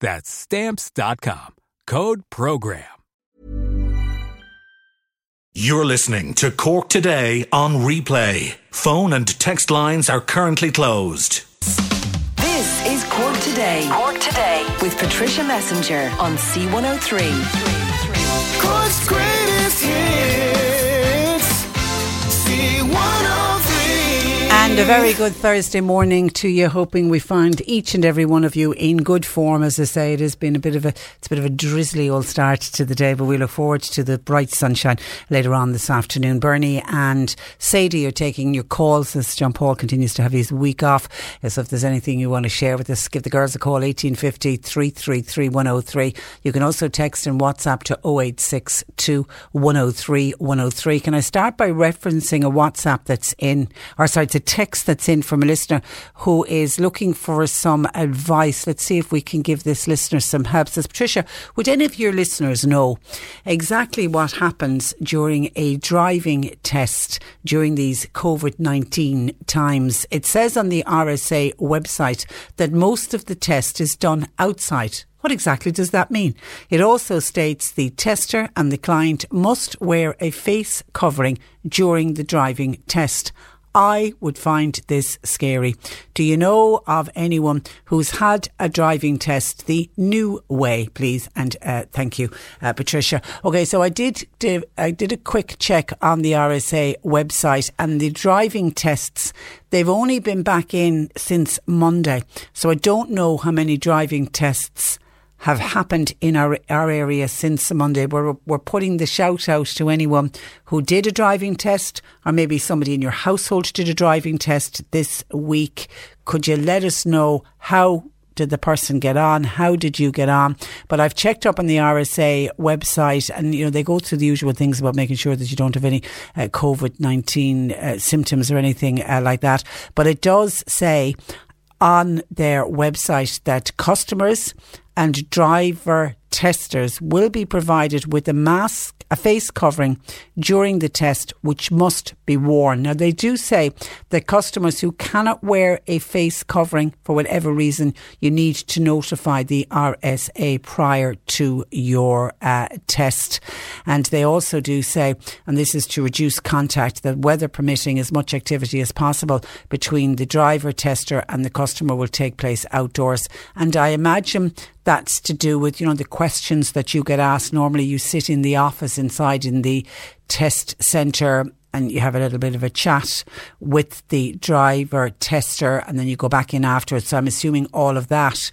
That's Stamps.com. Code PROGRAM. You're listening to Cork Today on replay. Phone and text lines are currently closed. This is Cork Today. Cork Today. With Patricia Messenger on C103. Cork's greatest hits. C103. And a very good Thursday morning to you, hoping we find each and every one of you in good form. As I say, it has been a bit of a drizzly old start to the day, but we look forward to the bright sunshine later on this afternoon. Bernie and Sadie are taking your calls as John Paul continues to have his week off. So if there's anything you want to share with us, give the girls a call, 1850 333 103. You can also text and WhatsApp to 0862 103 103. Can I start by referencing a WhatsApp that's in, or sorry, it's a text that's in from a listener who is looking for some advice. Let's see if we can give this listener some help. Says, Patricia, would any of your listeners know exactly what happens during a driving test during these COVID-19 times? It says on the RSA website that most of the test is done outside. What exactly does that mean? It also states the tester and the client must wear a face covering during the driving test. I would find this scary. Do you know of anyone who's had a driving test the new way, please? And thank you, Patricia. Okay, so I did a quick check on the RSA website, and the driving tests, they've only been back in since Monday. So I don't know how many driving tests have happened in our area since Monday. We're putting the shout out to anyone who did a driving test, or maybe somebody in your household did a driving test this week. Could you let us know how did the person get on? How did you get on? But I've checked up on the RSA website, and you know they go through the usual things about making sure that you don't have any COVID-19 symptoms or anything like that. But it does say on their website that customers and driver testers will be provided with a mask, a face covering during the test, which must be worn. Now, they do say that customers who cannot wear a face covering for whatever reason, you need to notify the RSA prior to your test. And they also do say, and this is to reduce contact, that weather permitting, as much activity as possible between the driver, tester and the customer will take place outdoors. And I imagine that's to do with, you know, the questions that you get asked. Normally you sit in the office inside in the test centre and you have a little bit of a chat with the driver tester and then you go back in afterwards. So I'm assuming all of that,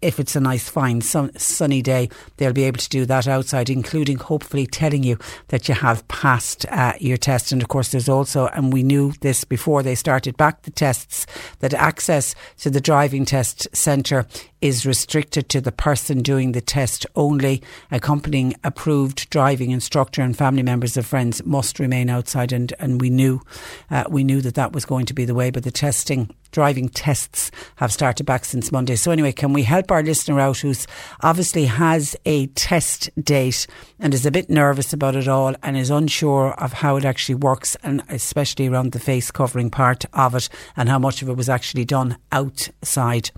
if it's a nice fine sunny day, they'll be able to do that outside, including hopefully telling you that you have passed your test. And of course there's also, and we knew this before they started back the tests, that access to the driving test centre is restricted to the person doing the test only. Accompanying approved driving instructor and family members or friends must remain outside. And we knew that was going to be the way, but the testing driving tests have started back since Monday. So anyway, can we help our listener out who's obviously has a test date and is a bit nervous about it all and is unsure of how it actually works, and especially around the face covering part of it and how much of it was actually done outside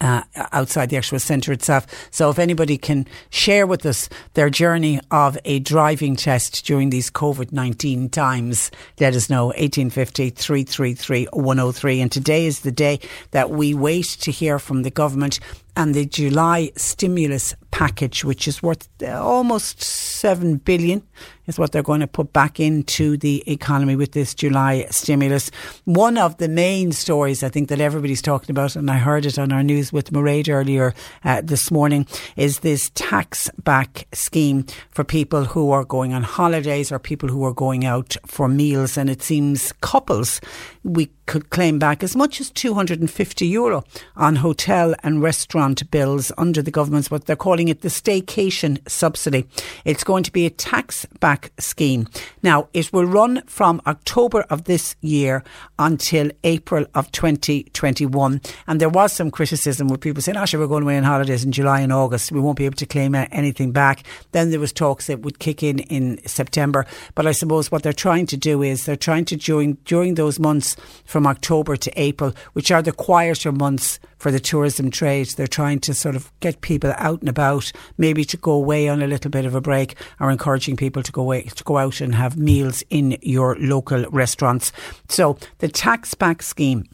the actual centre itself. So if anybody can share with us their journey of a driving test during these COVID-19 times, let us know. 1850 333 103. And today is the day that we wait to hear from the government and the July stimulus package, which is worth almost $7 billion is what they're going to put back into the economy with this July stimulus. One of the main stories I think that everybody's talking about, and I heard it on our news with Mairead earlier this morning, is this tax back scheme for people who are going on holidays or people who are going out for meals. And it seems couples, we could claim back as much as €250 on hotel and restaurant bills under the government's, what they're calling it, the staycation subsidy. It's going to be a tax back scheme. Now, it will run from October of this year until April of 2021. And there was some criticism with people saying, we're going away on holidays in July and August, we won't be able to claim anything back. Then there was talks it would kick in September. But I suppose what they're trying to do is they're trying to, during those months from October to April, which are the quieter months for the tourism trade, they're trying to sort of get people out and about, maybe to go away on a little bit of a break, or encouraging people to go out and have meals in your local restaurants. So the tax back scheme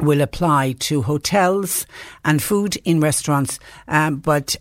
will apply to hotels and food in restaurants, but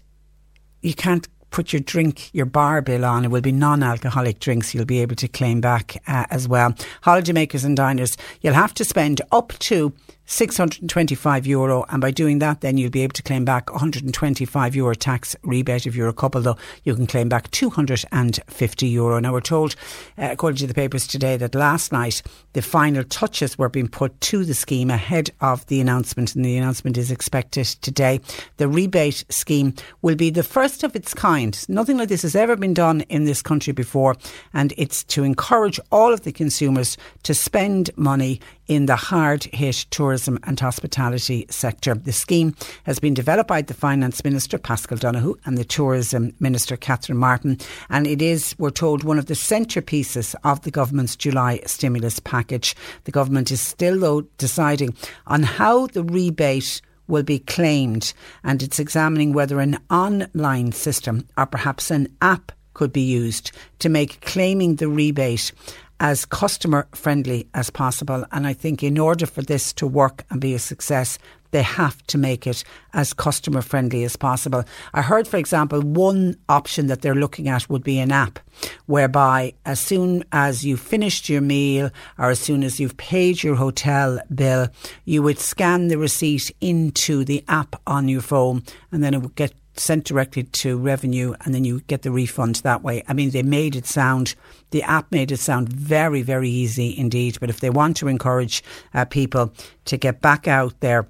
you can't put your drink, your bar bill on. It will be non-alcoholic drinks you'll be able to claim back as well. Holidaymakers and diners, you'll have to spend up to €625, and by doing that then you'll be able to claim back €125 tax rebate. If you're a couple though, you can claim back €250. Now we're told, according to the papers today, that last night the final touches were being put to the scheme ahead of the announcement, and the announcement is expected today. The rebate scheme will be the first of its kind. Nothing like this has ever been done in this country before, and it's to encourage all of the consumers to spend money in the hard-hit tourism and hospitality sector. The scheme has been developed by the Finance Minister, Pascal Donoghue, and the Tourism Minister, Catherine Martin. And it is, we're told, one of the centrepieces of the government's July stimulus package. The government is still, though, deciding on how the rebate will be claimed, and it's examining whether an online system or perhaps an app could be used to make claiming the rebate as customer friendly as possible. And I think in order for this to work and be a success, they have to make it as customer friendly as possible. I heard, for example, one option that they're looking at would be an app, whereby as soon as you've finished your meal or as soon as you've paid your hotel bill, you would scan the receipt into the app on your phone, and then it would get sent directly to revenue, and then you get the refund that way. I mean, they made it sound, the app made it sound very, very easy indeed. But if they want to encourage people to get back out there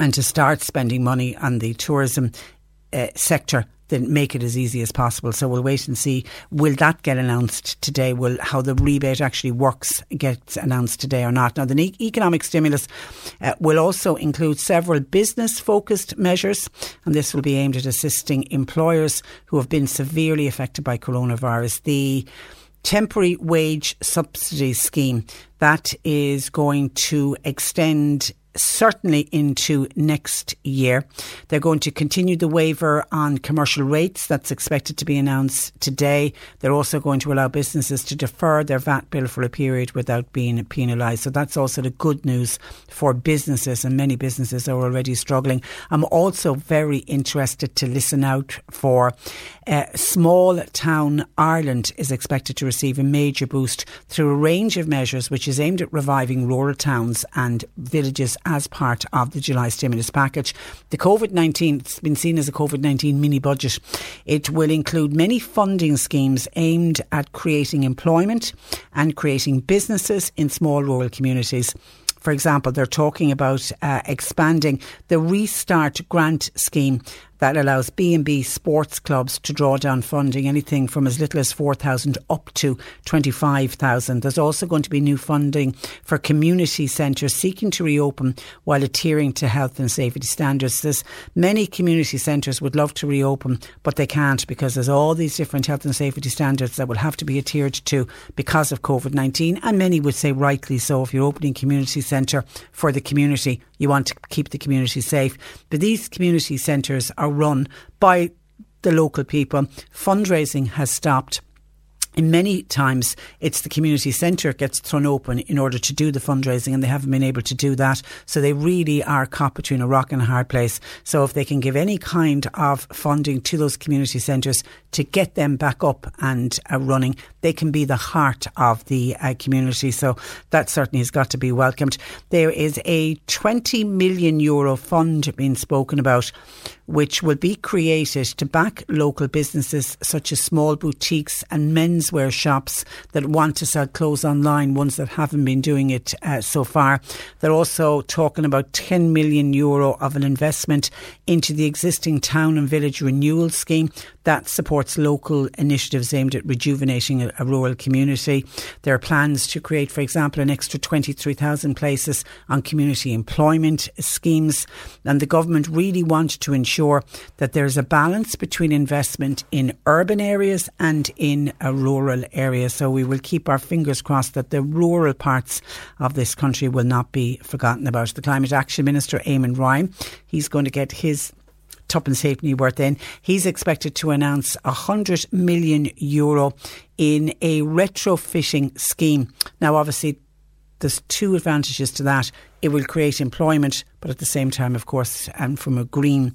and to start spending money on the tourism sector, then make it as easy as possible. So we'll wait and see. Will that get announced today? Will how the rebate actually works gets announced today or not? Now, the economic stimulus will also include several business-focused measures, and this will be aimed at assisting employers who have been severely affected by coronavirus. The temporary wage subsidy scheme, that is going to extend certainly into next year. They're going to continue the waiver on commercial rates. That's expected to be announced today. They're also going to allow businesses to defer their VAT bill for a period without being penalised. So that's also the good news for businesses, and many businesses are already struggling. I'm also very interested to listen out for Small Town Ireland is expected to receive a major boost through a range of measures which is aimed at reviving rural towns and villages as part of the July stimulus package. The COVID-19, it's been seen as a COVID-19 mini budget. It will include many funding schemes aimed at creating employment and creating businesses in small rural communities. For example, they're talking about expanding the Restart Grant scheme. that allows B&B sports clubs to draw down funding, anything from as little as 4,000 up to 25,000. There's also going to be new funding for community centres seeking to reopen while adhering to health and safety standards. There's many community centres would love to reopen, but they can't because there's all these different health and safety standards that will have to be adhered to because of COVID-19, and many would say rightly so. If you're opening community centre for the community, you want to keep the community safe. But these community centres are run by the local people. Fundraising has stopped. And many times it's the community centre gets thrown open in order to do the fundraising, and they haven't been able to do that. So they really are caught between a rock and a hard place. So if they can give any kind of funding to those community centres to get them back up and running, they can be the heart of the community. So that certainly has got to be welcomed. There is a €20 million fund being spoken about, which will be created to back local businesses such as small boutiques and menswear shops that want to sell clothes online, ones that haven't been doing it so far. They're also talking about €10 million of an investment into the existing town and village renewal scheme that supports local initiatives aimed at rejuvenating a rural community. There are plans to create, for example, an extra 23,000 places on community employment schemes. And the government really wants to ensure that there is a balance between investment in urban areas and in a rural area. So we will keep our fingers crossed that the rural parts of this country will not be forgotten about. The Climate Action Minister, Eamon Ryan, he's going to get his tuppence halfpenny worth in. He's expected to announce €100 million in a retrofitting scheme. Now, obviously, there's two advantages to that. It will create employment, but at the same time, of course, and from a Green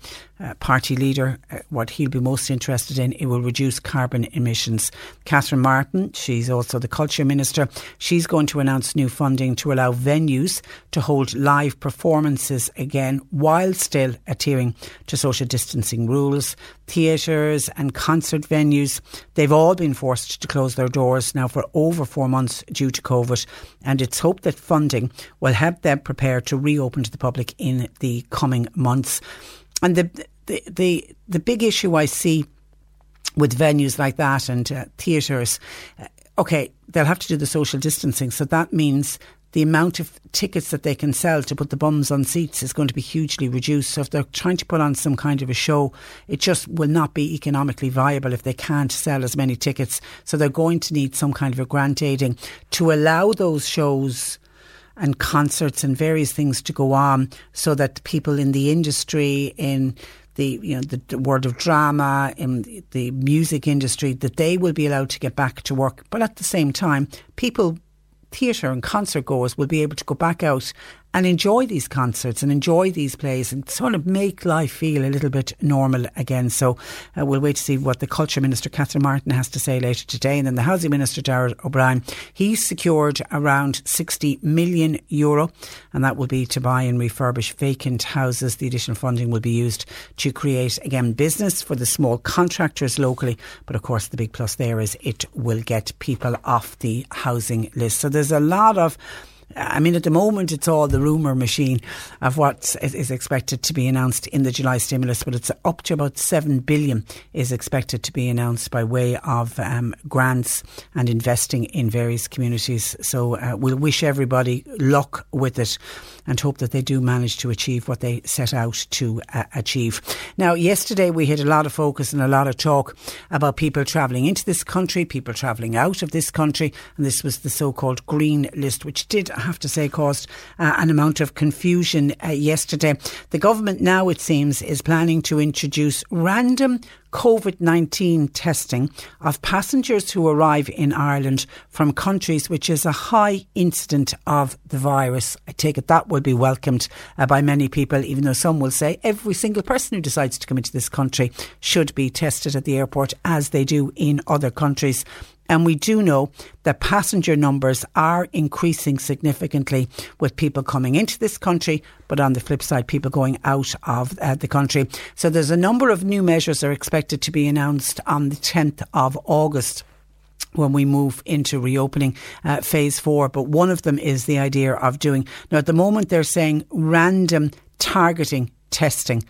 party leader, what he'll be most interested in, it will reduce carbon emissions. Catherine Martin, she's also the Culture Minister, she's going to announce new funding to allow venues to hold live performances again while still adhering to social distancing rules. Theatres and concert venues, they've all been forced to close their doors now for over 4 months due to COVID, and it's hoped that funding will help them prepare to reopen to the public in the coming months. And the big issue I see with venues like that and theatres, OK, they'll have to do the social distancing. So that means the amount of tickets that they can sell to put the bums on seats is going to be hugely reduced. So if they're trying to put on some kind of a show, it just will not be economically viable if they can't sell as many tickets. So they're going to need some kind of a grant aiding to allow those shows and concerts and various things to go on, so that people in the industry, in the, you know, the world of drama, in the music industry, that they will be allowed to get back to work. But at the same time, people, theatre and concert goers, will be able to go back out and enjoy these concerts and enjoy these plays and sort of make life feel a little bit normal again. So we'll wait to see what the Culture Minister, Catherine Martin, has to say later today. And then the Housing Minister, Darragh O'Brien, he's secured around €60 million, and that will be to buy and refurbish vacant houses. The additional funding will be used to create, again, business for the small contractors locally. But of course, the big plus there is it will get people off the housing list. So there's a lot of, I mean, at the moment, it's all the rumour machine of what is expected to be announced in the July stimulus, but it's up to about €7 billion is expected to be announced by way of grants and investing in various communities. So we'll wish everybody luck with it and hope that they do manage to achieve what they set out to achieve. Now, yesterday we had a lot of focus and a lot of talk about people travelling into this country, people travelling out of this country, and this was the so-called green list, which did, I have to say, caused an amount of confusion yesterday. The government now, it seems, is planning to introduce random COVID-19 testing of passengers who arrive in Ireland from countries which is a high incidence of the virus. I take it that will be welcomed by many people, even though some will say every single person who decides to come into this country should be tested at the airport, as they do in other countries. And we do know that passenger numbers are increasing significantly with people coming into this country, but on the flip side, people going out of the country. So there's a number of new measures that are expected to be announced on the 10th of August when we move into reopening phase 4. But one of them is the idea of doing, now at the moment they're saying random targeting testing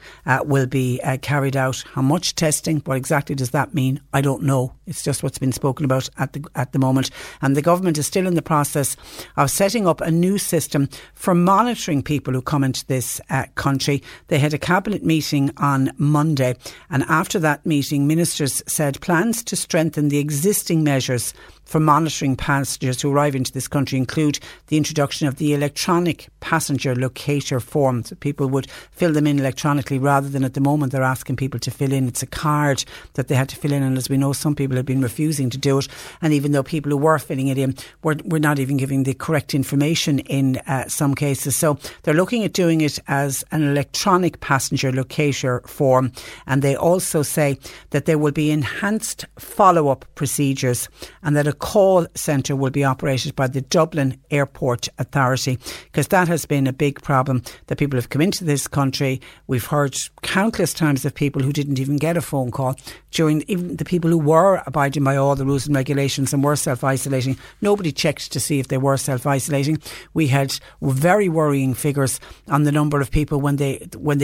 will be carried out. How much testing, what exactly does that mean? I don't know. It's just what's been spoken about at the moment. And the government is still in the process of setting up a new system for monitoring people who come into this country. They had a cabinet meeting on Monday, and after that meeting, ministers said plans to strengthen the existing measures for monitoring passengers who arrive into this country include the introduction of the electronic passenger locator form. So people would fill them in electronically rather than at the moment they're asking people to fill in. It's a card that they had to fill in, and as we know, some people have been refusing to do it, and even though people who were filling it in were not even giving the correct information in some cases. So they're looking at doing it as an electronic passenger locator form, and they also say that there will be enhanced follow-up procedures and that a call centre will be operated by the Dublin Airport Authority, because that has been a big problem that people have come into this country. We've heard countless times of people who didn't even get a phone call during, even the people who were abiding by all the rules and regulations and were self-isolating. Nobody checked to see if they were self-isolating. We had very worrying figures on the number of people when they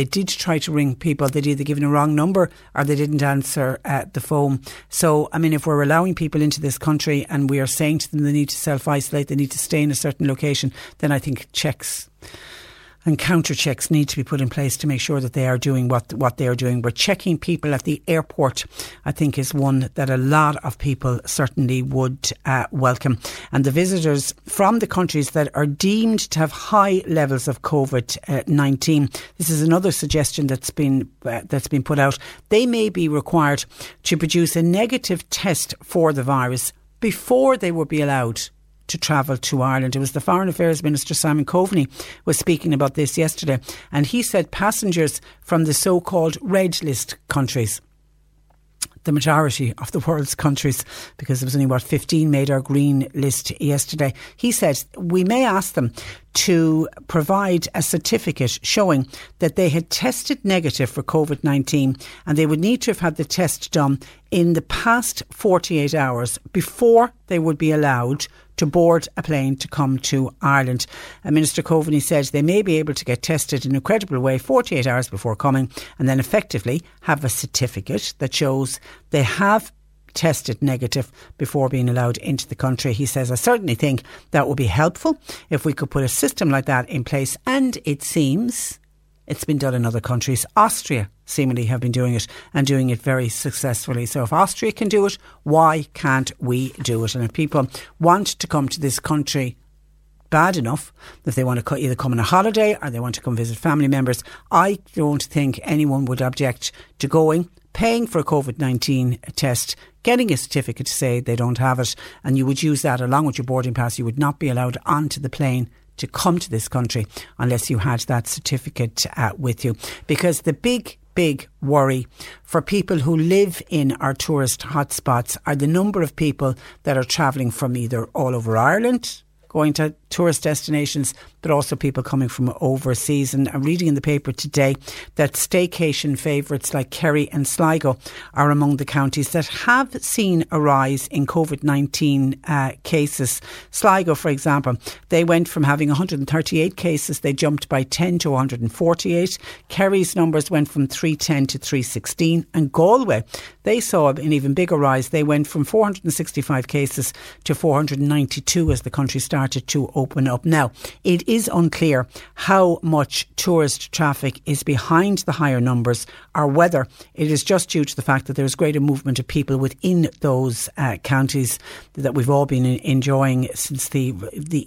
did try to ring people, they'd either given a wrong number or they didn't answer the phone. So, I mean, if we're allowing people into this country and we are saying to them they need to self-isolate, they need to stay in a certain location, then I think checks and counter-checks need to be put in place to make sure that they are doing what they are doing. But checking people at the airport, I think, is one that a lot of people certainly would welcome. And the visitors from the countries that are deemed to have high levels of COVID-19, this is another suggestion that's been put out, they may be required to produce a negative test for the virus before they would be allowed to travel to Ireland. It was the Foreign Affairs Minister, Simon Coveney, was speaking about this yesterday, and he said passengers from the so-called red list countries, the majority of the world's countries, because there was only, 15 made our green list yesterday. He said, we may ask them to provide a certificate showing that they had tested negative for COVID-19, and they would need to have had the test done in the past 48 hours before they would be allowed to board a plane to come to Ireland. And Minister Coveney said they may be able to get tested in a credible way 48 hours before coming, and then effectively have a certificate that shows they have tested negative before being allowed into the country. He says, I certainly think that would be helpful if we could put a system like that in place, and it seems it's been done in other countries. Austria seemingly have been doing it, and doing it very successfully. So if Austria can do it, why can't we do it? And if people want to come to this country bad enough, if they want to either come on a holiday or they want to come visit family members, I don't think anyone would object to going, paying for a COVID-19 test, getting a certificate to say they don't have it, and you would use that along with your boarding pass. You would not be allowed onto the plane to come to this country unless you had that certificate with you. Because the big worry for people who live in our tourist hotspots are the number of people that are travelling from either all over Ireland, going to tourist destinations, but also people coming from overseas. And I'm reading in the paper today that staycation favourites like Kerry and Sligo are among the counties that have seen a rise in COVID-19 cases. Sligo, for example, they went from having 138 cases, they jumped by 10 to 148. Kerry's numbers went from 310 to 316. And Galway, they saw an even bigger rise. They went from 465 cases to 492 as the country started to open up. Now, it is unclear how much tourist traffic is behind the higher numbers, or whether it is just due to the fact that there is greater movement of people within those counties that we've all been enjoying since the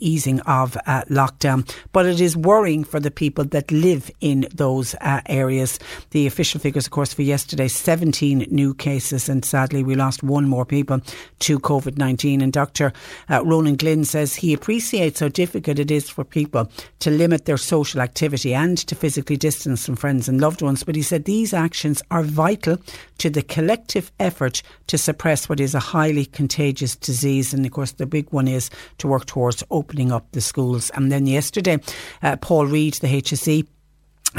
easing of lockdown. But it is worrying for the people that live in those areas. The official figures, of course, for yesterday, 17 new cases, and sadly we lost one more people to COVID-19. And Dr. Ronan Glynn says he appreciates how difficult it is for people to limit their social activity and to physically distance from friends and loved ones. But he said these actions are vital to the collective effort to suppress what is a highly contagious disease. And of course, the big one is to work towards opening up the schools. And then yesterday, Paul Reid, the HSE,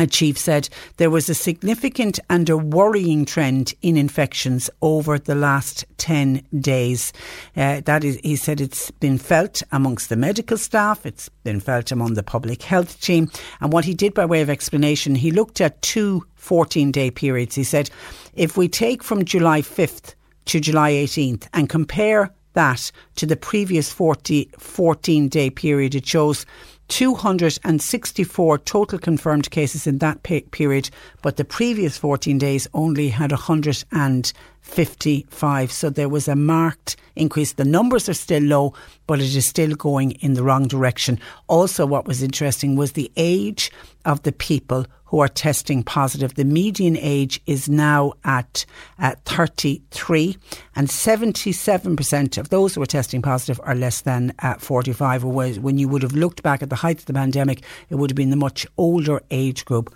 Chief said there was a significant and a worrying trend in infections over the last 10 days. He said it's been felt amongst the medical staff, it's been felt among the public health team. And what he did by way of explanation, he looked at two 14-day periods. He said, if we take from July 5th to July 18th and compare that to the previous 14-day period, it shows 264 total confirmed cases in that period, but the previous 14 days only had 155. So there was a marked increase. The numbers are still low, but it is still going in the wrong direction. Also, what was interesting was the age of the people who are testing positive. The median age is now at 33, and 77% of those who are testing positive are less than 45. When you would have looked back at the height of the pandemic, it would have been the much older age group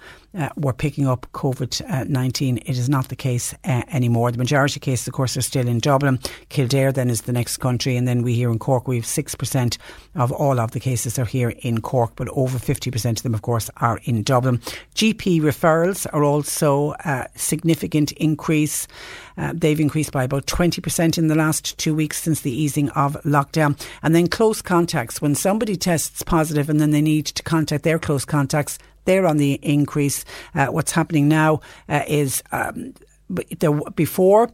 were picking up COVID-19. It is not the case anymore. The majority of cases, of course, are still in Dublin. Kildare then is the next country, and then we here in Cork, we have 6% of all of the cases are here in Cork, but over 50% of them, of course, are in Dublin. GP referrals are also a significant increase. They've increased by about 20% in the last 2 weeks since the easing of lockdown. And then close contacts. When somebody tests positive and then they need to contact their close contacts, they're on the increase. What's happening now is before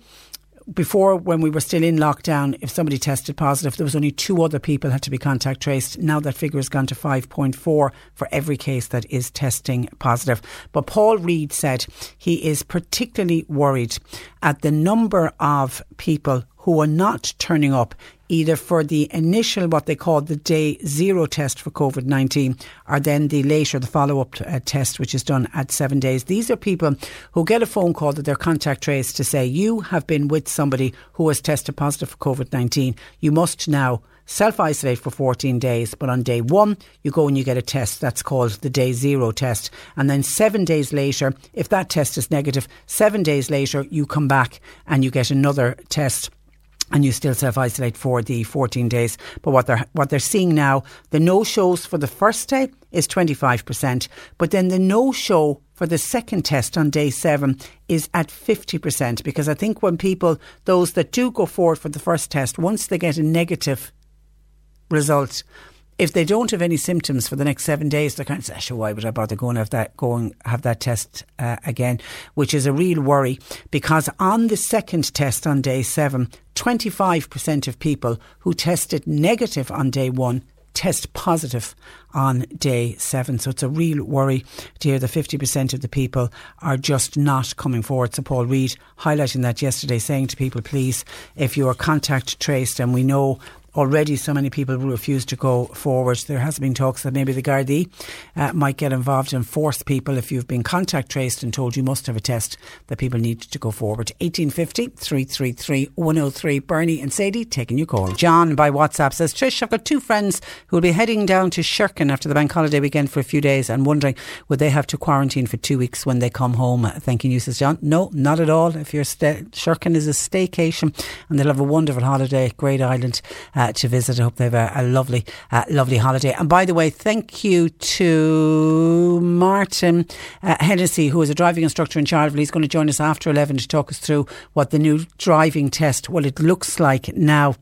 when we were still in lockdown, if somebody tested positive, there was only two other people had to be contact traced. Now that figure has gone to 5.4 for every case that is testing positive. But Paul Reid said he is particularly worried at the number of people who are not turning up either for the initial, what they call the day zero test for COVID-19, or then the later, the follow-up test, which is done at 7 days. These are people who get a phone call that their contact trace to say, you have been with somebody who has tested positive for COVID-19. You must now self-isolate for 14 days, but on day one, you go and you get a test. That's called the day zero test. And then 7 days later, if that test is negative, 7 days later, you come back and you get another test, and you still self-isolate for the 14 days. But what they're seeing now, the no-shows for the first day is 25%, but then the no-show for the second test on day 7 is at 50%, because I think when people, those that do go forward for the first test, once they get a negative result, if they don't have any symptoms for the next 7 days, they're kind of saying, sure, why would I bother going have that test again, which is a real worry, because on the second test on day 7, 25% of people who tested negative on day 1 test positive on day 7. So it's a real worry to hear that 50% of the people are just not coming forward. So Paul Reid highlighting that yesterday, saying to people, please, if you are contact traced, and we know already so many people refuse to go forward. There has been talks that maybe the Gardaí might get involved and force people, if you've been contact traced and told you must have a test, that people need to go forward. 1850 333 103. Bernie and Sadie taking your call. John by WhatsApp says, Trish, I've got two friends who will be heading down to Sherkin after the bank holiday weekend for a few days, and wondering would they have to quarantine for 2 weeks when they come home. Thanking you, says John. No, not at all. If you're Sherkin is a staycation, and they'll have a wonderful holiday, great island to visit. I hope they have a lovely, lovely holiday. And by the way, thank you to Martin Hennessy, who is a driving instructor in Charleville. He's going to join us after 11 to talk us through what the new driving test, what it looks like now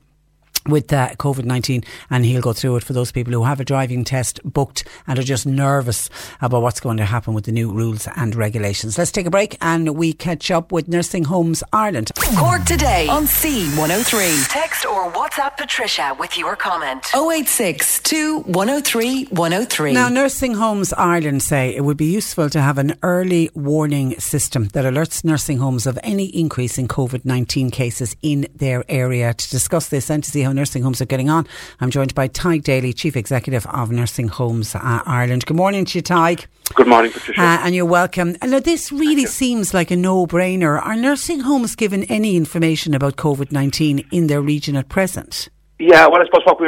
with COVID-19, and he'll go through it for those people who have a driving test booked and are just nervous about what's going to happen with the new rules and regulations. Let's take a break and we catch up with Nursing Homes Ireland. Cork Today on C103. Text or WhatsApp Patricia with your comment. 086 2103 103. Now, Nursing Homes Ireland say it would be useful to have an early warning system that alerts nursing homes of any increase in COVID-19 cases in their area. To discuss this and to see how nursing homes are getting on, I'm joined by Tadhg Daly, Chief Executive of Nursing Homes Ireland. Good morning to you, Tadhg. Good morning, Patricia. And you're welcome. Now, this really seems like a no-brainer. Are nursing homes given any information about COVID-19 in their region at present? Yeah, well, I suppose what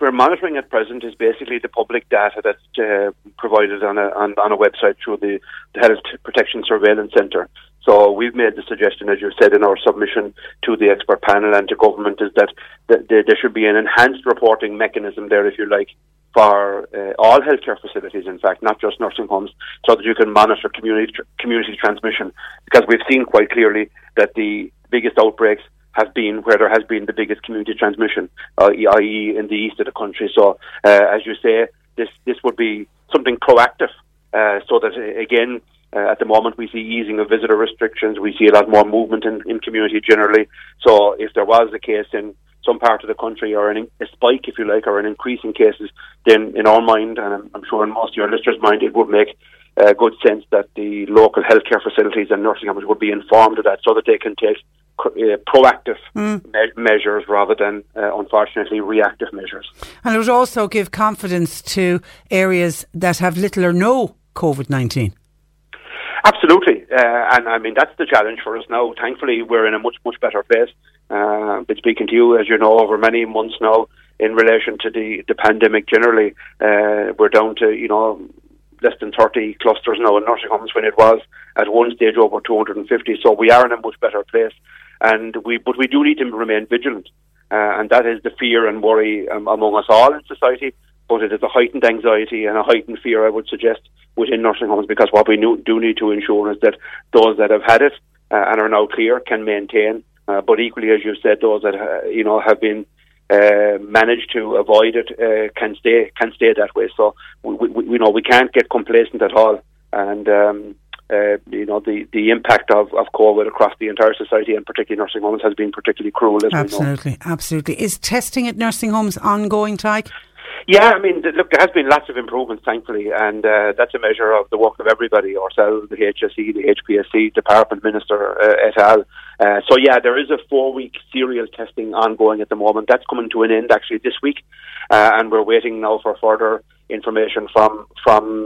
we're monitoring at present is basically the public data that's provided on a website through the Health Protection Surveillance Centre. So we've made the suggestion, as you said, in our submission to the expert panel and to government, is that there should be an enhanced reporting mechanism there, if you like, for all healthcare facilities, in fact, not just nursing homes, so that you can monitor community transmission, because we've seen quite clearly that the biggest outbreaks have been where there has been the biggest community transmission, i.e. in the east of the country. So, as you say, this would be something proactive, so that, again, at the moment we see easing of visitor restrictions, we see a lot more movement in community generally. So if there was a case in some part of the country, or a spike, if you like, or an increase in cases, then in our mind, and I'm sure in most of your listeners' mind, it would make good sense that the local healthcare facilities and nursing homes would be informed of that, so that they can take proactive measures rather than, unfortunately, reactive measures. And it would also give confidence to areas that have little or no COVID-19. Absolutely. And I mean, that's the challenge for us now. Thankfully, we're in a much, much better place. I've been speaking to you, as you know, over many months now in relation to the pandemic generally. We're down to, less than 30 clusters now in nursing homes, when it was at one stage over 250. So we are in a much better place, but we do need to remain vigilant. And that is the fear and worry among us all in society. But it is a heightened anxiety and a heightened fear, I would suggest, within nursing homes, because what we do need to ensure is that those that have had it and are now clear can maintain. But equally, as you said, those that have been managed to avoid it can stay that way. So we can't get complacent at all, and the impact of COVID across the entire society, and particularly nursing homes, has been particularly cruel. Absolutely. Is testing at nursing homes ongoing, Tadhg? Yeah, I mean, look, there has been lots of improvements, thankfully, and that's a measure of the work of everybody, ourselves, the HSE, the HPSC, Department Minister, et al. So, yeah, there is a 4-week serial testing ongoing at the moment. That's coming to an end, actually, this week, and we're waiting now for further information from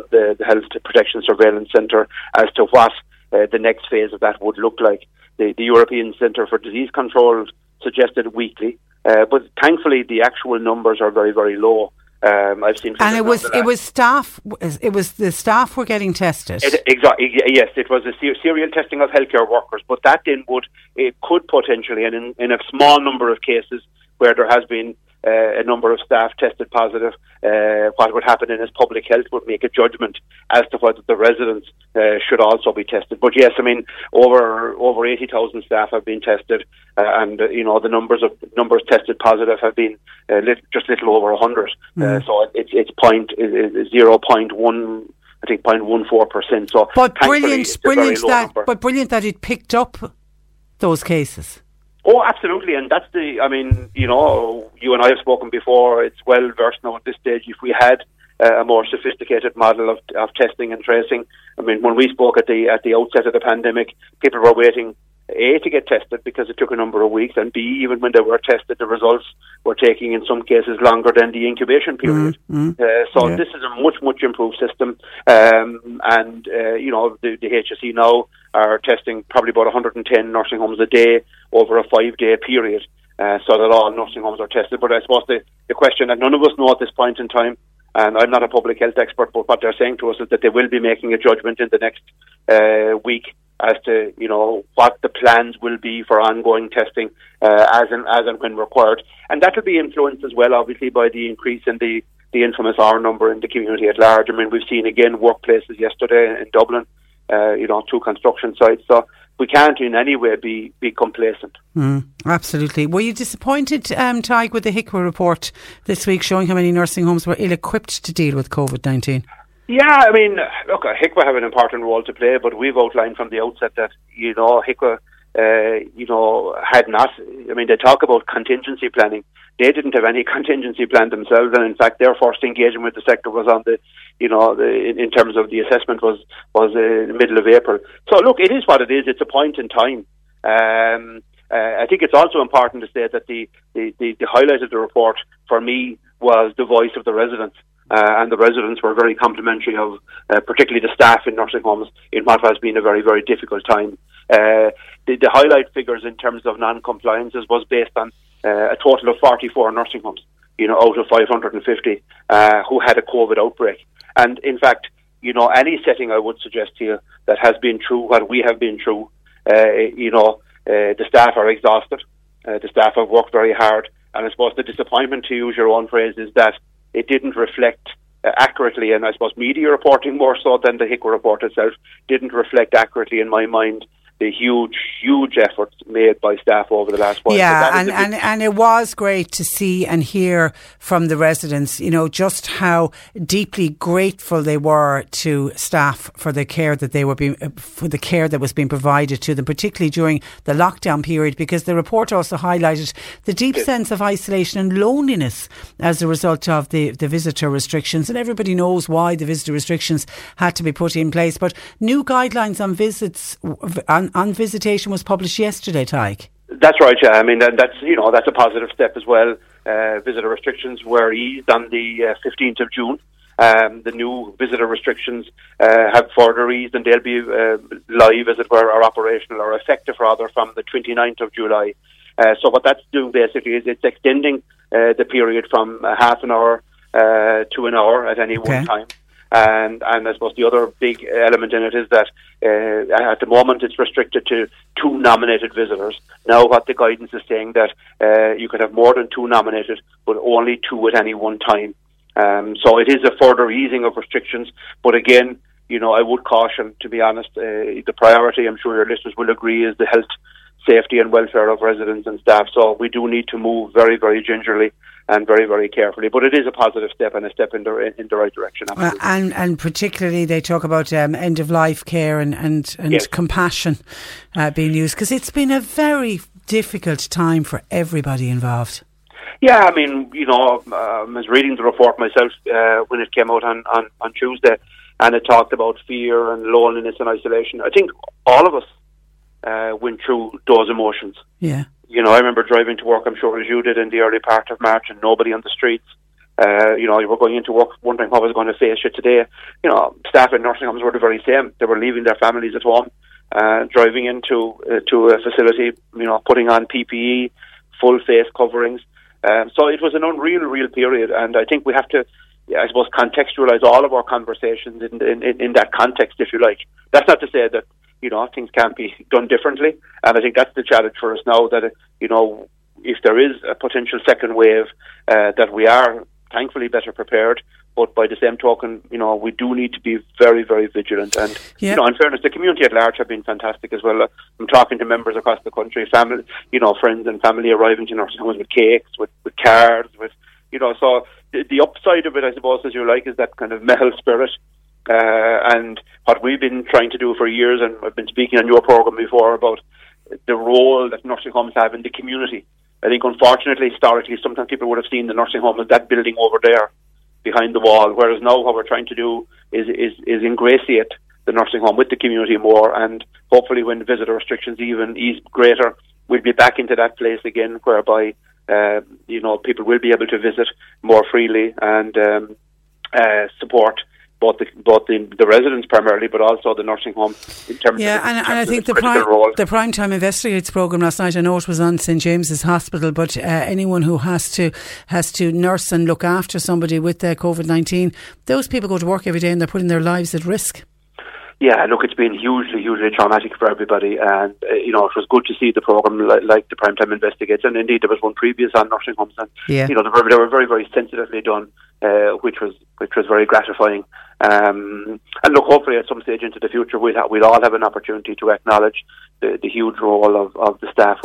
the Health Protection Surveillance Centre as to what the next phase of that would look like. The European Centre for Disease Control suggested weekly, but thankfully the actual numbers are very, very low. I've seen, and it was staff. It was the staff were getting tested. Exactly. Yes, it was a serial testing of healthcare workers. But that then could potentially, and in a small number of cases where there has been a number of staff tested positive, what would happen then is public health would make a judgment as to whether the residents should also be tested. But yes, I mean, over 80,000 staff have been tested, and the numbers tested positive have been just little over 100. So it's 0.1. I think 0.14%. So, but brilliant that it picked up those cases. Oh, absolutely, and that's you and I have spoken before, it's well versed now at this stage. If we had a more sophisticated model of testing and tracing, I mean, when we spoke at the outset of the pandemic, people were waiting, A, to get tested because it took a number of weeks, and B, even when they were tested, the results were taking, in some cases, longer than the incubation period. This is a much, much improved system. The HSE now are testing probably about 110 nursing homes a day over a 5-day period, so that all nursing homes are tested. But I suppose the question that none of us know at this point in time, and I'm not a public health expert, but what they're saying to us is that they will be making a judgment in the next week as to what the plans will be for ongoing testing as and when required, and that will be influenced as well, obviously, by the increase in the infamous R number in the community at large. I mean, we've seen again workplaces yesterday in Dublin, 2 construction sites. So we can't in any way be complacent. Absolutely. Were you disappointed, Tadhg, with the HICWA report this week showing how many nursing homes were ill-equipped to deal with COVID-19? Yeah, I mean, look, HICWA have an important role to play, but we've outlined from the outset that, HICWA, had not. I mean, they talk about contingency planning. They didn't have any contingency plan themselves, and in fact, their first engagement with the sector was on in terms of the assessment was in the middle of April. So, look, it is what it is. It's a point in time. I think it's also important to say that the highlight of the report for me was the voice of the residents. And the residents were very complimentary of particularly the staff in nursing homes in what has been a very, very difficult time. The highlight figures in terms of non-compliances was based on a total of 44 nursing homes, out of 550 who had a COVID outbreak. And in fact, any setting, I would suggest to you, that has been through what we have been through, the staff are exhausted. The staff have worked very hard. And I suppose the disappointment, to use your own phrase, is that it didn't reflect accurately, and I suppose media reporting more so than the HICWA report itself didn't reflect accurately, in my mind, the huge efforts made by staff over the last while. Yeah, and it was great to see and hear from the residents, you know, just how deeply grateful they were to staff for the care that they were being, for the care that was being provided to them, particularly during the lockdown period, because the report also highlighted the deep sense of isolation and loneliness as a result of the visitor restrictions. And everybody knows why the visitor restrictions had to be put in place. But new guidelines on visits, on visitation was published yesterday, Tadhg. That's right, yeah. I mean, that's a positive step as well. Visitor restrictions were eased on the 15th of June. The new visitor restrictions have further eased, and they'll be live, as it were, or operational, or effective rather, from the 29th of July. So what that's doing basically is it's extending the period from half an hour to an hour at any one time. And I suppose the other big element in it is that at the moment it's restricted to two nominated visitors. Now what the guidance is saying that you can have more than two nominated, but only two at any one time. So it is a further easing of restrictions. But again, you know, I would caution, to be honest, the priority, I'm sure your listeners will agree, is the health, safety and welfare of residents and staff. So we do need to move very, very gingerly and very, very carefully. But it is a positive step and a step in the right direction. And particularly they talk about end-of-life care and yes, compassion being used, because it's been a very difficult time for everybody involved. Yeah, I mean, you know, I was reading the report myself when it came out on Tuesday, and it talked about fear and loneliness and isolation. I think all of us went through those emotions. Yeah. You know, I remember driving to work, I'm sure as you did, in the early part of March, and nobody on the streets. You know, you were going into work wondering what was going to face you today. You know, staff in nursing homes were the very same. They were leaving their families at home, driving into to a facility, you know, putting on PPE, full face coverings. So it was an unreal period, and I think we have to, I suppose, contextualise all of our conversations in that context, if you like. That's not to say that, you know, things can't be done differently. And I think that's the challenge for us now, that, you know, if there is a potential second wave, that we are thankfully better prepared. But by the same token, you know, we do need to be very, very vigilant. And, you know, in fairness, the community at large have been fantastic as well. I'm talking to members across the country, family, you know, friends and family arriving to nursing homes with cakes, with cards, with, you know, so the upside of it, I suppose, as you like, is that kind of metal spirit. And what we've been trying to do for years, and I've been speaking on your programme before about the role that nursing homes have in the community. I think, unfortunately, historically, sometimes people would have seen the nursing home as that building over there behind the wall, whereas now what we're trying to do is ingratiate the nursing home with the community more, and hopefully when visitor restrictions even ease greater, we'll be back into that place again whereby, you know, people will be able to visit more freely and support both the residents primarily, but also the nursing home in terms of and I think the Prime Time Investigates programme last night, I know it was on St James's Hospital, but anyone who has to nurse and look after somebody with COVID-19, those people go to work every day and they're putting their lives at risk. Yeah, look, it's been hugely traumatic for everybody, and you know, it was good to see the programme like the Prime Time Investigates, and indeed there was one previous on nursing homes, and you know, they were very, very sensitively done, which was very gratifying. And look, hopefully at some stage into the future we'll all have an opportunity to acknowledge the huge role of the staff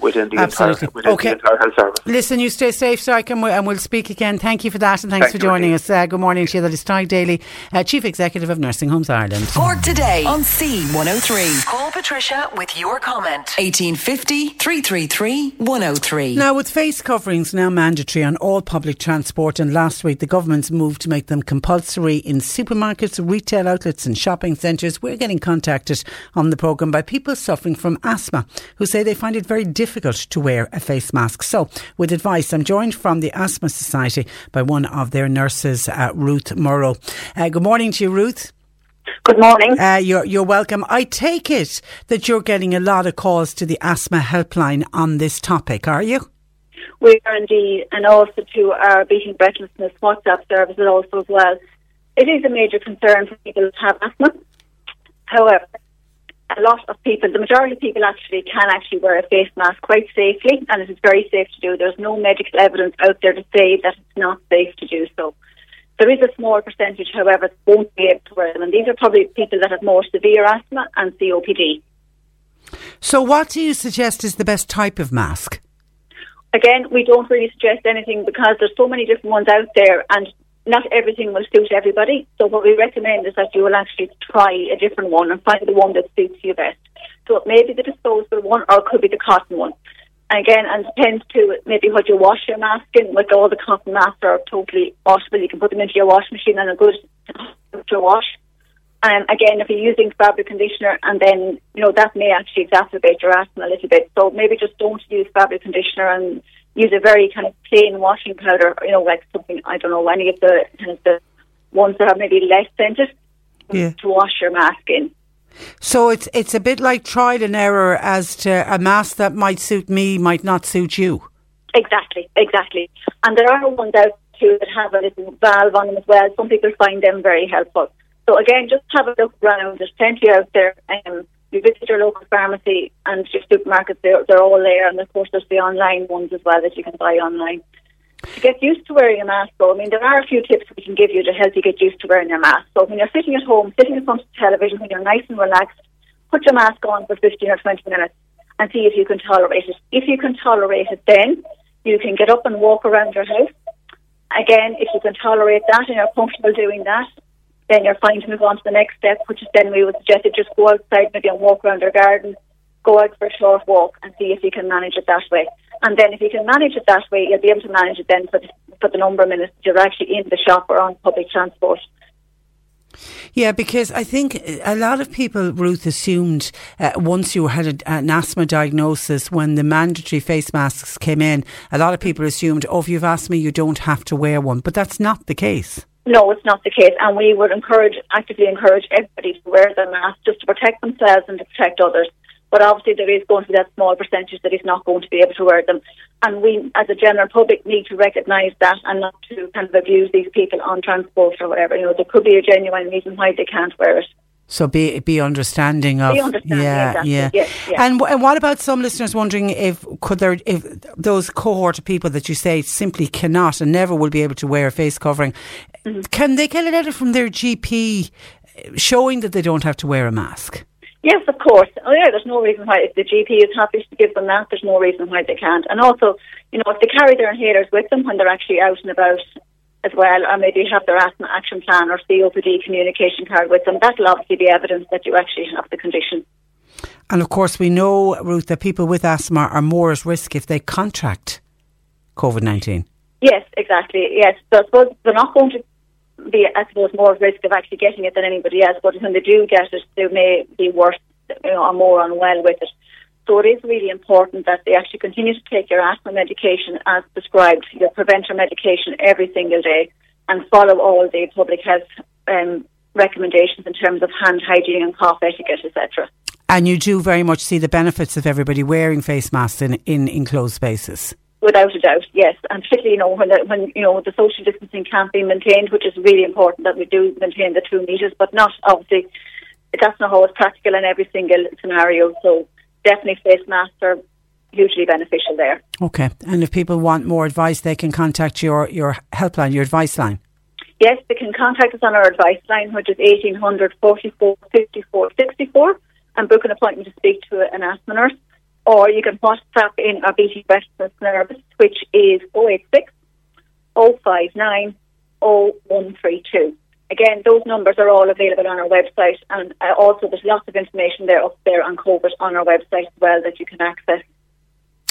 within the entire health service. Listen, you stay safe, so and we'll speak again. Thank you for that, and thanks for joining us. Good morning to you. That is Tadhg Daly, Chief Executive of Nursing Homes Ireland. Cork Today on C103. Call Patricia with your comment. 1850 333 103. Now, with face coverings now mandatory on all public transport, and last week the government's move to make them compulsory in supermarkets, retail outlets and shopping centres, we're getting contacted on the programme by people suffering from asthma who say they find it very difficult to wear a face mask. So, with advice, I'm joined from the Asthma Society by one of their nurses, Ruth Morrow. Good morning to you, Ruth. Good morning. You're welcome. I take it that you're getting a lot of calls to the asthma helpline on this topic, are you? We are indeed, and also to our Beating Breathlessness WhatsApp service also as well. It is a major concern for people who have asthma. However, a lot of people, the majority of people actually can actually wear a face mask quite safely, and it is very safe to do. There's no medical evidence out there to say that it's not safe to do so. There is a small percentage, however, that won't be able to wear them, and these are probably people that have more severe asthma and COPD. So what do you suggest is the best type of mask? Again, we don't really suggest anything because there's so many different ones out there and not everything will suit everybody. So what we recommend is that you will actually try a different one and find the one that suits you best. So it may be the disposable one or it could be the cotton one. Again, and it depends to maybe what you wash your mask in. Like all the cotton masks are totally washable. You can put them into your wash machine and a good wash. Again, if you're using fabric conditioner and then, you know, that may actually exacerbate your asthma a little bit. So maybe just don't use fabric conditioner and use a very kind of plain washing powder, you know, like something, I don't know, any of the kind of the ones that are maybe less scented to wash your mask in. So it's a bit like trial and error as to a mask that might suit me, might not suit you. Exactly. And there are ones out too that have a little valve on them as well. Some people find them very helpful. So again, just have a look around. There's plenty out there. You visit your local pharmacy and your supermarkets, they're all there. And of course, there's the online ones as well that you can buy online. To get used to wearing a mask, though, I mean, there are a few tips we can give you to help you get used to wearing your mask. So when you're sitting at home, sitting in front of the television, when you're nice and relaxed, put your mask on for 15 or 20 minutes and see if you can tolerate it. If you can tolerate it, then you can get up and walk around your house. Again, if you can tolerate that and you're comfortable doing that, then you're fine to move on to the next step, which is then we would suggest you just go outside maybe and walk around your garden, go out for a short walk and see if you can manage it that way. And then if you can manage it that way, you'll be able to manage it then for the number of minutes you're actually in the shop or on public transport. Yeah, because I think a lot of people, Ruth, assumed once you had an asthma diagnosis, when the mandatory face masks came in, a lot of people assumed, oh, if you have asthma, you don't have to wear one. But that's not the case. No, it's not the case, and we would actively encourage everybody to wear their mask just to protect themselves and to protect others. But obviously there is going to be that small percentage that is not going to be able to wear them. And we, as a general public, need to recognise that and not to kind of abuse these people on transport or whatever. You know, there could be a genuine reason why they can't wear it. So be understanding of... Be understanding, yeah. And what about some listeners wondering if those cohort of people that you say simply cannot and never will be able to wear a face covering, can they get a letter from their GP showing that they don't have to wear a mask? Yes, of course. Oh, yeah, there's no reason why, if the GP is happy to give them that, there's no reason why they can't. And also, you know, if they carry their inhalers with them when they're actually out and about as well, or maybe have their asthma action plan or COPD communication card with them, that'll obviously be evidence that you actually have the condition. And of course we know, Ruth, that people with asthma are more at risk if they contract COVID-19. Yes, exactly. Yes, so I suppose they're not going to be, I suppose, more at risk of actually getting it than anybody else, but when they do get it, they may be worse, you know, or more unwell with it. So it is really important that they actually continue to take your asthma medication as prescribed, your preventer medication every single day, and follow all the public health recommendations in terms of hand hygiene and cough etiquette, etc. And you do very much see the benefits of everybody wearing face masks in enclosed spaces. Without a doubt, yes, and particularly, you know, when you know the social distancing can't be maintained, which is really important that we do maintain the 2 metres, but not obviously that's not always practical in every single scenario. So definitely face masks are hugely beneficial there. Okay, and if people want more advice, they can contact your helpline, your advice line. Yes, they can contact us on our advice line, which is 1800 44 54 64, and book an appointment to speak to an asthma nurse. Or you can WhatsApp in our BT Breathless Nervous, which is 086 059 0132. Again, those numbers are all available on our website, and also there's lots of information there up there on COVID on our website as well that you can access.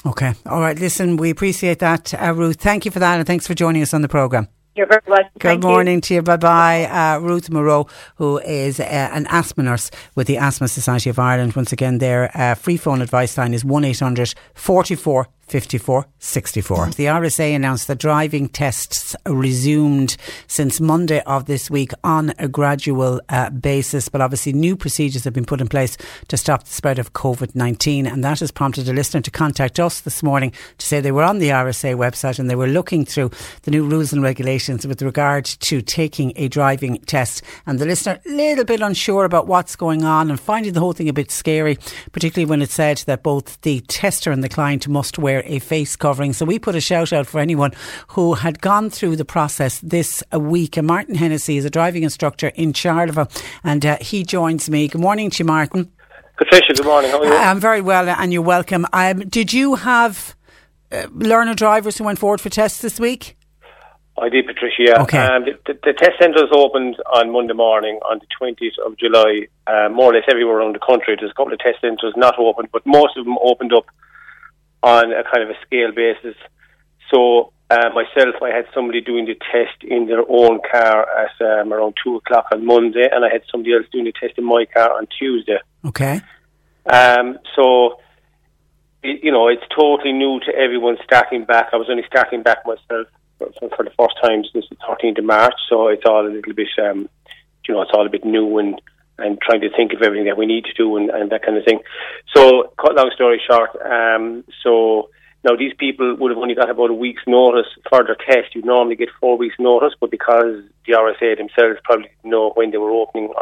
Okay. All right. Listen, we appreciate that, Ruth. Thank you for that, and thanks for joining us on the programme. You're very welcome. Good morning to you. Bye-bye. Ruth Morrow, who is an asthma nurse with the Asthma Society of Ireland. Once again, their free phone advice line is 1800 44 5464. The RSA announced that driving tests resumed since Monday of this week on a gradual basis, but obviously new procedures have been put in place to stop the spread of COVID-19, and that has prompted a listener to contact us this morning to say they were on the RSA website and they were looking through the new rules and regulations with regard to taking a driving test, and the listener a little bit unsure about what's going on and finding the whole thing a bit scary, particularly when it said that both the tester and the client must wear a face covering. So we put a shout out for anyone who had gone through the process this week. And Martin Hennessy is a driving instructor in Charleville, and he joins me. Good morning to you, Martin. Patricia, good morning. How are you? I'm very well, and you're welcome. Did you have learner drivers who went forward for tests this week? I did, Patricia. Okay. The test centres opened on Monday morning on the 20th of July, more or less everywhere around the country. There's a couple of test centres not open, but most of them opened up on a kind of a scale basis. So myself, I had somebody doing the test in their own car at around 2 o'clock on Monday, and I had somebody else doing the test in my car on Tuesday. Okay. So, it's totally new to everyone starting back. I was only starting back myself for the first time since the 13th of March, so it's all a little bit, it's all a bit new and trying to think of everything that we need to do and that kind of thing. So, cut long story short, so now these people would have only got about a week's notice for their test. You normally get 4 weeks' notice, but because the RSA themselves probably didn't know when they were opening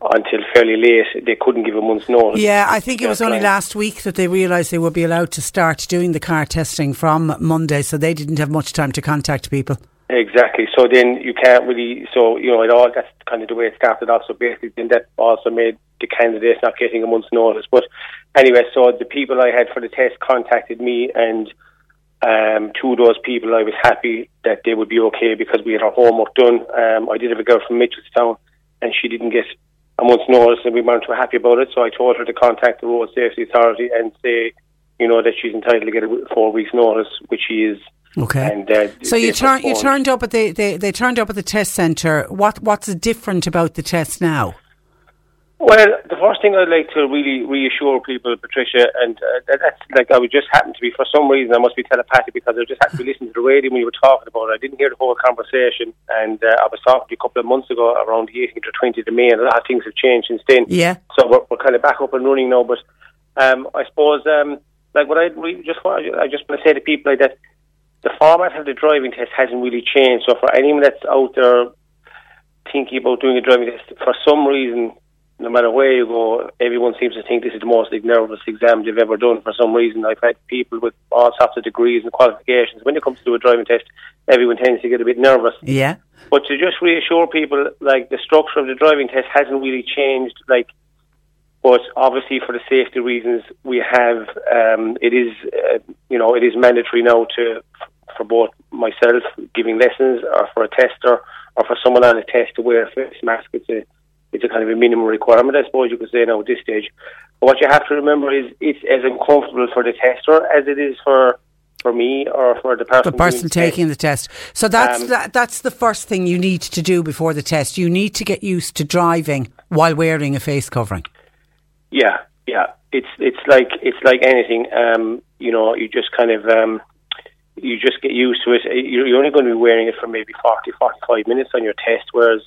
until fairly late, they couldn't give a month's notice. Yeah, I think it was only last week that they realised they would be allowed to start doing the car testing from Monday, so they didn't have much time to contact people. Exactly. So then you can't really... So, it all... That's kind of the way it started off. So basically, then that also made the candidates not getting a month's notice. But anyway, so the people I had for the test contacted me, and two of those people, I was happy that they would be okay because we had our homework done. I did have a girl from Mitchellstown, and she didn't get a month's notice, and we weren't too happy about it. So I told her to contact the Road Safety Authority and say, that she's entitled to get a 4 weeks' notice, which she is. Okay. And, so you turned up at they turned up at the test centre. What's different about the test now? Well, the first thing I'd like to really reassure people, Patricia, and that's like I would just happen to be, for some reason I must be telepathic because I just happened to be listening to the radio when you were talking about it. I didn't hear the whole conversation, and I was talking to you a couple of months ago around the 18th or 20th of May, and a lot of things have changed since then. Yeah. So we're kind of back up and running now, but I suppose what I just want to say to people like that, the format of the driving test hasn't really changed. So for anyone that's out there thinking about doing a driving test, for some reason, no matter where you go, everyone seems to think this is the most nervous exam they've ever done. For some reason, I've had people with all sorts of degrees and qualifications. When it comes to do a driving test, everyone tends to get a bit nervous. Yeah. But to just reassure people, the structure of the driving test hasn't really changed. But obviously, for the safety reasons, we have it is mandatory now for both myself giving lessons, or for a tester, or for someone on a test to wear a face mask. It's a kind of a minimum requirement, I suppose you could say now at this stage. But what you have to remember is it's as uncomfortable for the tester as it is for me or for the person taking the test. So that's the first thing you need to do before the test. You need to get used to driving while wearing a face covering. Yeah. It's like anything. You just kind of you just get used to it. You're only going to be wearing it for maybe 40, 45 minutes on your test, whereas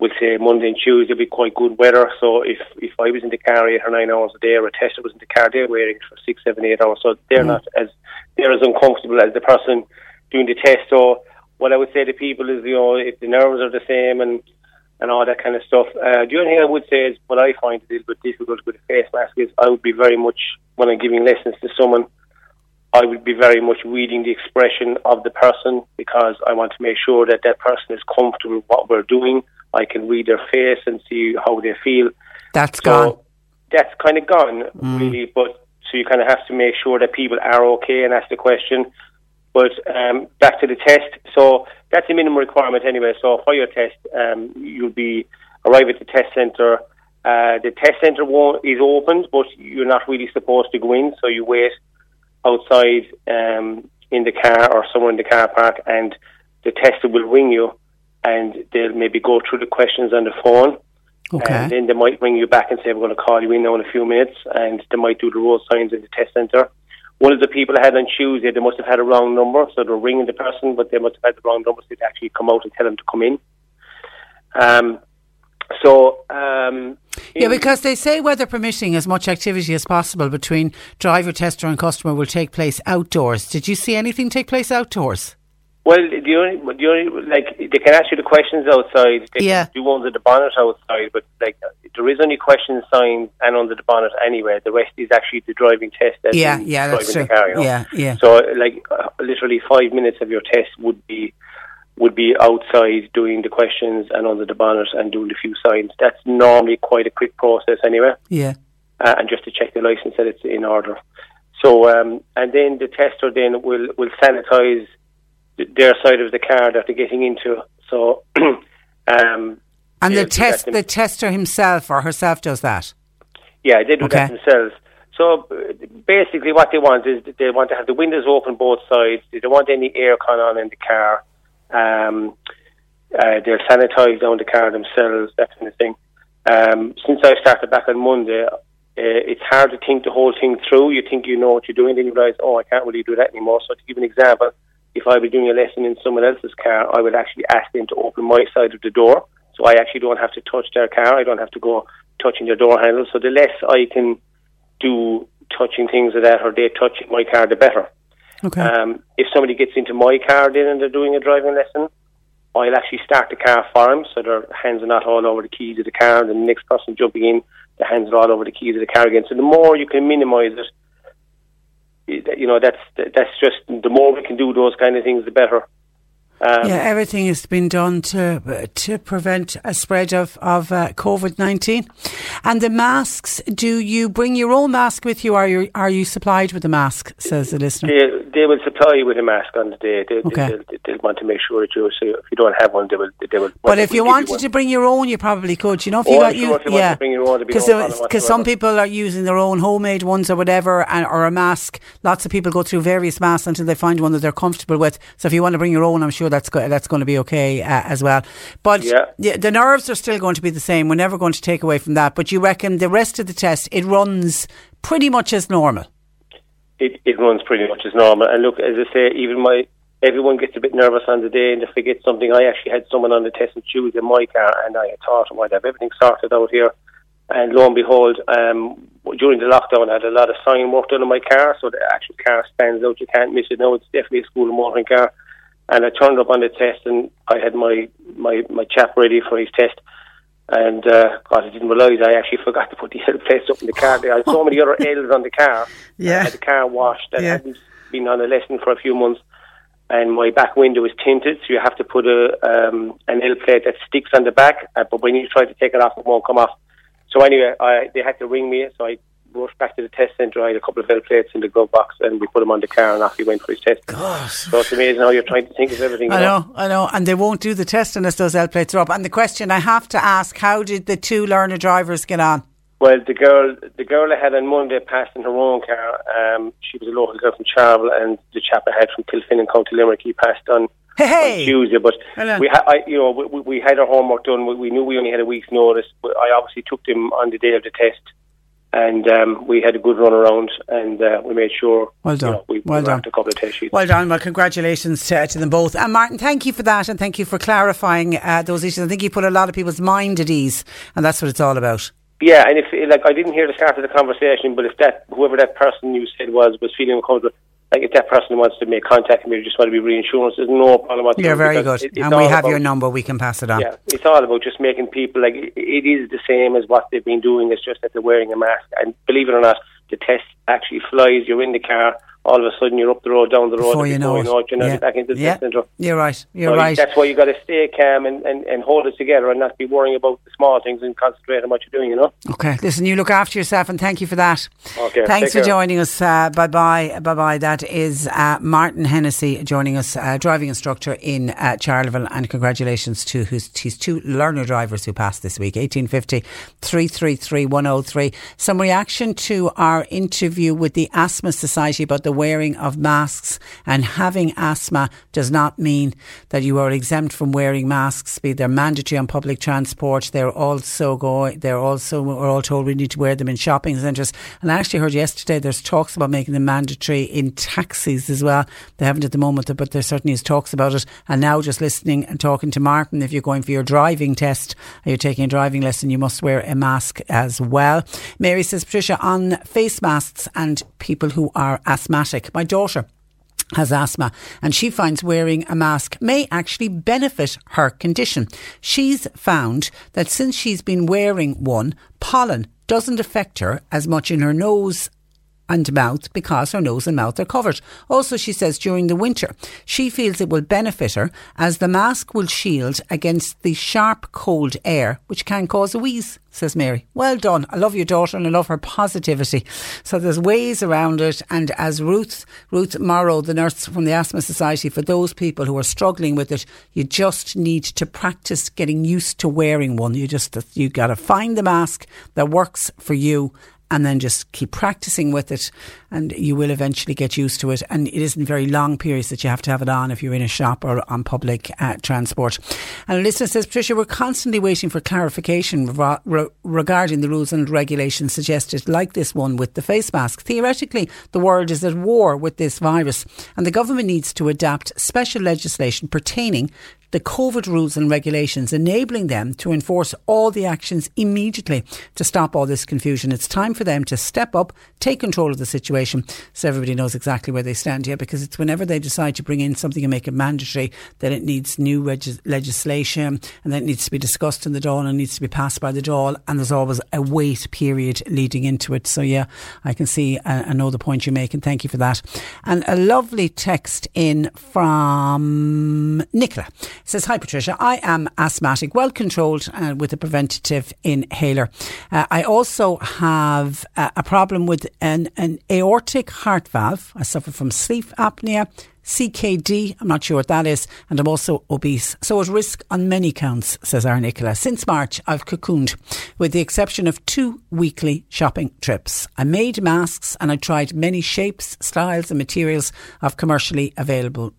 we'll say Monday and Tuesday will be quite good weather. So if I was in the car 8 or 9 hours a day, or a tester was in the car, they're wearing it for 6, 7, 8 hours. So they're not as uncomfortable as the person doing the test. So what I would say to people is, if the nerves are the same and all that kind of stuff, the only thing I would say is what I find a little bit difficult with a face mask is I would be very much, when I'm giving lessons to someone, I would be very much reading the expression of the person, because I want to make sure that person is comfortable with what we're doing. I can read their face and see how they feel. That's gone. That's kind of gone, really. But so you kind of have to make sure that people are okay and ask the question. But back to the test. So that's a minimum requirement anyway. So for your test, you'll arrive at the test centre. The test centre is opened, but you're not really supposed to go in. So you wait outside in the car or somewhere in the car park, and the tester will ring you, and they'll maybe go through the questions on the phone. Okay. And then they might ring you back and say, we're going to call you in now in a few minutes, and they might do the road signs in the test centre. one of the people I had on Tuesday, they must have had a wrong number, so they were ringing the person, but they must have had the wrong number, so they'd actually come out and tell them to come in. Yeah, because they say weather permitting, as much activity as possible between driver, tester and customer will take place outdoors. Did you see anything take place outdoors? Well, the only they can ask you the questions outside. They can do ones at the bonnet outside, but there is only question signs and under the bonnet anywhere. The rest is actually the driving test. That's true. The car, you know? Yeah. So, literally 5 minutes of your test would be outside doing the questions and under the bonnet and doing a few signs. That's normally quite a quick process anyway. Yeah. And just to check the licence that it's in order. So, and then the tester then will sanitise their side of the car that they're getting into. So, and the tester himself or herself does that? Yeah, they do that themselves. So basically what they want is they want to have the windows open both sides. They don't want any aircon on in the car. They'll sanitise down the car themselves, that kind of thing. Since I started back on Monday, it's hard to think the whole thing through. You think you know what you're doing, then you realise, I can't really do that anymore. So to give an example, if I were doing a lesson in someone else's car, I would actually ask them to open my side of the door. So I actually don't have to touch their car. I don't have to go touching their door handle. So the less I can do touching things like that, or they touch my car, the better. Okay. If somebody gets into my car then and they're doing a driving lesson, I'll actually start the car for them, so their hands are not all over the keys of the car, and the next person jumping in, the hands are all over the keys of the car again. So the more you can minimise it, you know, that's just, the more we can do those kind of things, the better. Everything has been done to prevent a spread of COVID-19. And the masks, do you bring your own mask with you, or are you supplied with a mask, says the listener? They will supply you with a mask on the day. They'll want to make sure that you, so if you don't have one, they will. But if you wanted to bring your own, you probably could. You know, if you want to bring your own, because some people are using their own homemade ones or whatever, or a mask. Lots of people go through various masks until they find one that they're comfortable with. So if you want to bring your own, I'm sure that's going to be okay as well. But the nerves are still going to be the same. We're never going to take away from that. But you reckon the rest of the test, it runs pretty much as normal? It runs pretty much as normal. And look, as I say, even everyone gets a bit nervous on the day and they forget something. I actually had someone on the test on Tuesday in my car, and I had thought I'd have everything sorted out here. And lo and behold, during the lockdown, I had a lot of sign work done on my car, so the actual car stands out. You can't miss it. No, it's definitely a school and watering car. And I turned up on the test, and I had my chap ready for his test. And God, I didn't realise I actually forgot to put the L plates up in the car. There had so many other L's on the car. Yeah, I had the car washed. That hadn't been on a lesson for a few months. And my back window is tinted, so you have to put an L plate that sticks on the back. But when you try to take it off, it won't come off. So anyway, they had to ring me, so I rushed back to the test centre. I had a couple of L plates in the glove box, and we put him on the car, and off he went for his test. Gosh. So it's amazing how you're trying to think of everything. I know. And they won't do the test unless those L plates are up. And the question I have to ask, how did the two learner drivers get on? Well, the girl I had on Monday passed in her own car. She was a local girl from Charleville, and the chap I had from Kilfin in County Limerick, he passed on Tuesday. But we had our homework done. We knew we only had a week's notice. But I obviously took them on the day of the test. And we had a good run around, and we made sure. Well done. You know, we done. A couple of test sheets. Well done. Well, congratulations to them both. And Martin, thank you for that, and thank you for clarifying those issues. I think you put a lot of people's mind at ease, and that's what it's all about. Yeah, and if I didn't hear the start of the conversation, but if whoever that person you said was feeling uncomfortable, if that person wants to make contact with me, just want to be reinsurance, there's no problem. You're very good. And we have your number. We can pass it on. Yeah, it's all about just making people, it is the same as what they've been doing. It's just that they're wearing a mask. And believe it or not, the test actually flies. You're in the car. All of a sudden, you're up the road, down the road. Before you know it, you're back into the test centre. You're right. That's why you got to stay calm and hold it together and not be worrying about the small things and concentrate on what you're doing, you know? Okay. Listen, you look after yourself, and thank you for that. Okay. Thanks for joining us. Bye-bye. Bye-bye. That is Martin Hennessy joining us, driving instructor in Charleville. And congratulations to his two learner drivers who passed this week. 1850 333 103. Some reaction to our interview with the Asthma Society about the the wearing of masks, and having asthma does not mean that you are exempt from wearing masks. They're mandatory on public transport. We're all told we need to wear them in shopping centres. And I actually heard yesterday there's talks about making them mandatory in taxis as well. They haven't at the moment, but there certainly is talks about it. And now, just listening and talking to Martin, if you're going for your driving test or you're taking a driving lesson, you must wear a mask as well. Mary says, Patricia, on face masks and people who are asthmatic. My daughter has asthma and she finds wearing a mask may actually benefit her condition. She's found that since she's been wearing one, pollen doesn't affect her as much in her nose and mouth because her nose and mouth are covered. Also, she says during the winter, she feels it will benefit her as the mask will shield against the sharp cold air, which can cause a wheeze. Says Mary. Well done. I love your daughter and I love her positivity. So there's ways around it. And as Ruth Morrow, the nurse from the Asthma Society, for those people who are struggling with it, you just need to practice getting used to wearing one. You got to find the mask that works for you and then just keep practicing with it and you will eventually get used to it. And it isn't very long periods that you have to have it on if you're in a shop or on public transport. And a listener says, Patricia, we're constantly waiting for clarification regarding the rules and regulations suggested, like this one with the face mask. Theoretically, the world is at war with this virus and the government needs to adapt special legislation pertaining the COVID rules and regulations, enabling them to enforce all the actions immediately to stop all this confusion. It's time for them to step up, take control of the situation so everybody knows exactly where they stand here, because it's whenever they decide to bring in something and make it mandatory, then it needs new legislation and then it needs to be discussed in the Dáil and needs to be passed by the Dáil, and there's always a wait period leading into it. So yeah, I can see, I know the point you make, and thank you for that. And a lovely text in from Nicola. It says, hi Patricia, I am asthmatic, well controlled with a preventative inhaler. I also have a problem with an aortic heart valve. I suffer from sleep apnea, CKD, I'm not sure what that is, and I'm also obese. So at risk on many counts, says our Nicola. Since March, I've cocooned, with the exception of 2 weekly shopping trips. I made masks and I tried many shapes, styles and materials of commercially available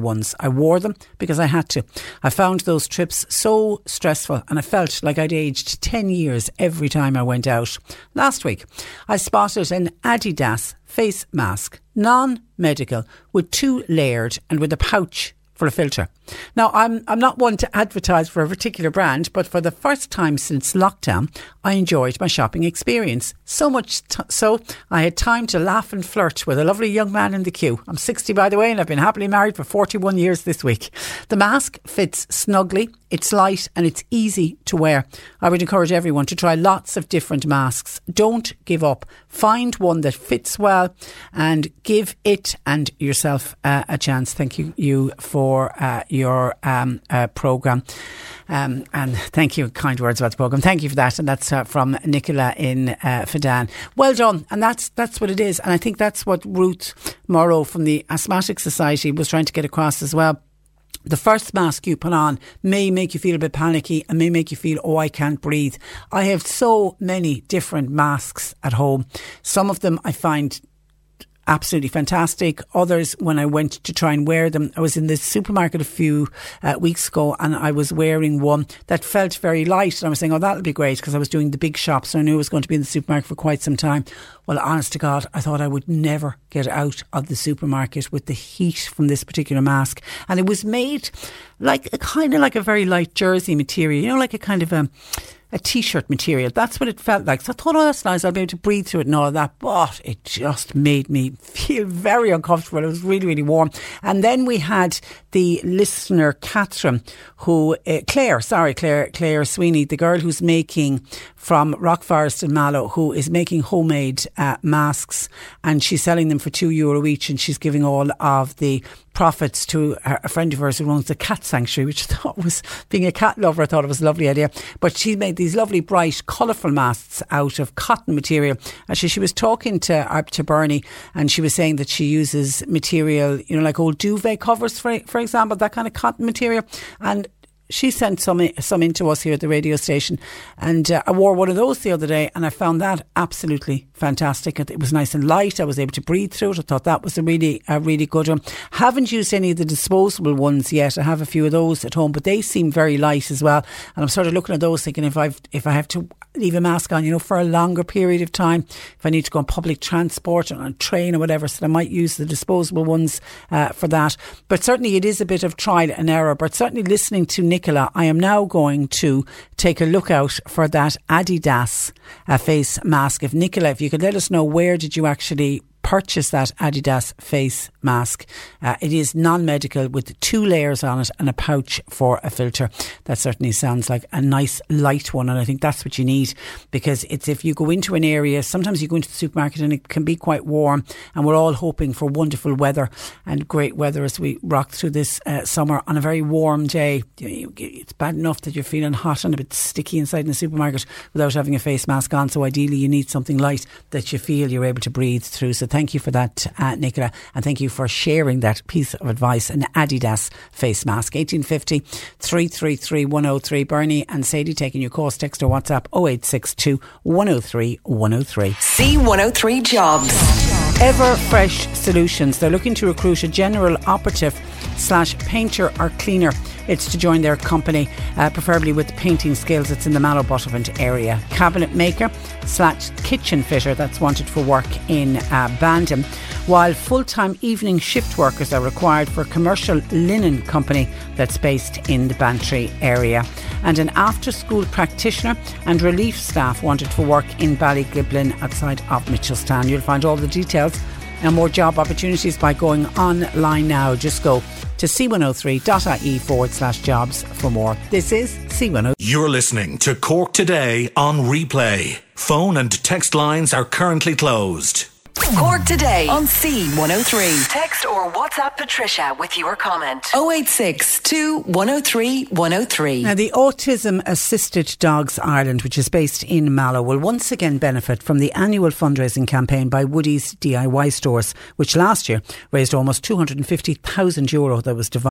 ones. I wore them because I had to. I found those trips so stressful and I felt like I'd aged 10 years every time I went out. Last week, I spotted an Adidas face mask, non-medical, with 2 layered and with a pouch for a filter. Now, I'm not one to advertise for a particular brand, but for the first time since lockdown, I enjoyed my shopping experience. So much so, I had time to laugh and flirt with a lovely young man in the queue. I'm 60, by the way, and I've been happily married for 41 years this week. The mask fits snugly, it's light and it's easy to wear. I would encourage everyone to try lots of different masks. Don't give up. Find one that fits well and give it and yourself a chance. Thank you for your programme. And thank you, kind words about the programme. Thank you for that. And that's from Nicola in Fedan. Well done. And that's what it is. And I think that's what Ruth Morrow from the Asthmatic Society was trying to get across as well. The first mask you put on may make you feel a bit panicky and may make you feel, oh, I can't breathe. I have so many different masks at home. Some of them I find absolutely fantastic. Others, when I went to try and wear them, I was in the supermarket a few weeks ago and I was wearing one that felt very light. And I was saying, oh, that'll be great, because I was doing the big shops. So I knew I was going to be in the supermarket for quite some time. Well, honest to God, I thought I would never get out of the supermarket with the heat from this particular mask. And it was made like a very light jersey material, like a kind of a t-shirt material. That's what it felt like. So I thought, oh, that's nice, I'll be able to breathe through it and all of that. But it just made me feel very uncomfortable. It was really, really warm. And then we had the listener, Catherine, Claire Sweeney, the girl who's making, from Rock Forest in Mallow, who is making homemade masks, and she's selling them for €2 each, and she's giving all of the profits to a friend of hers who runs the cat sanctuary, which I thought was, being a cat lover, I thought it was a lovely idea. But she made these lovely, bright, colourful masks out of cotton material. Actually, she was talking to Bernie, and she was saying that she uses material, like old duvet covers, for example, that kind of cotton material. And she sent some in to us here at the radio station, and I wore one of those the other day and I found that absolutely fantastic. It was nice and light. I was able to breathe through it. I thought that was a really good one. Haven't used any of the disposable ones yet. I have a few of those at home, but they seem very light as well, and I'm sort of looking at those thinking if I have to leave a mask on, you know, for a longer period of time, if I need to go on public transport or on a train or whatever, so I might use the disposable ones for that. But certainly it is a bit of trial and error, but certainly listening to Nicola, I am now going to take a look out for that Adidas face mask. If Nicola, if you could let us know, where did you actually purchase that Adidas face mask? It is non-medical with 2 layers on it and a pouch for a filter. That certainly sounds like a nice light one, and I think that's what you need, because it's, if you go into an area, sometimes you go into the supermarket and it can be quite warm, and we're all hoping for wonderful weather and great weather as we rock through this summer. On a very warm day, it's bad enough that you're feeling hot and a bit sticky inside in the supermarket without having a face mask on, so ideally you need something light that you feel you're able to breathe through. So thank you for that, Nicola, and thank you for sharing that piece of advice, an Adidas face mask. 1850 333 103. Bernie and Sadie taking your calls, text or WhatsApp 0862 103 103. C103 Jobs. Ever Fresh Solutions. They're looking to recruit a general operative / painter or cleaner. It's to join their company, preferably with painting skills. It's in the Mallow Butterfant area. Cabinet maker / kitchen fitter, that's wanted for work in Bandon, while full-time evening shift workers are required for a commercial linen company that's based in the Bantry area, and an after-school practitioner and relief staff wanted for work in Ballygliblin outside of Mitchellstown. You'll find all the details and more job opportunities by going online now. Just go to c103.ie /jobs for more. This is C103. You're listening to Cork Today on replay. Phone and text lines are currently closed. Cork Today on C103. Text or WhatsApp Patricia with your comment. 0862 103 103. Now, the Autism Assisted Dogs Ireland, which is based in Mallow, will once again benefit from the annual fundraising campaign by Woody's DIY stores, which last year raised almost €250,000 that was divided.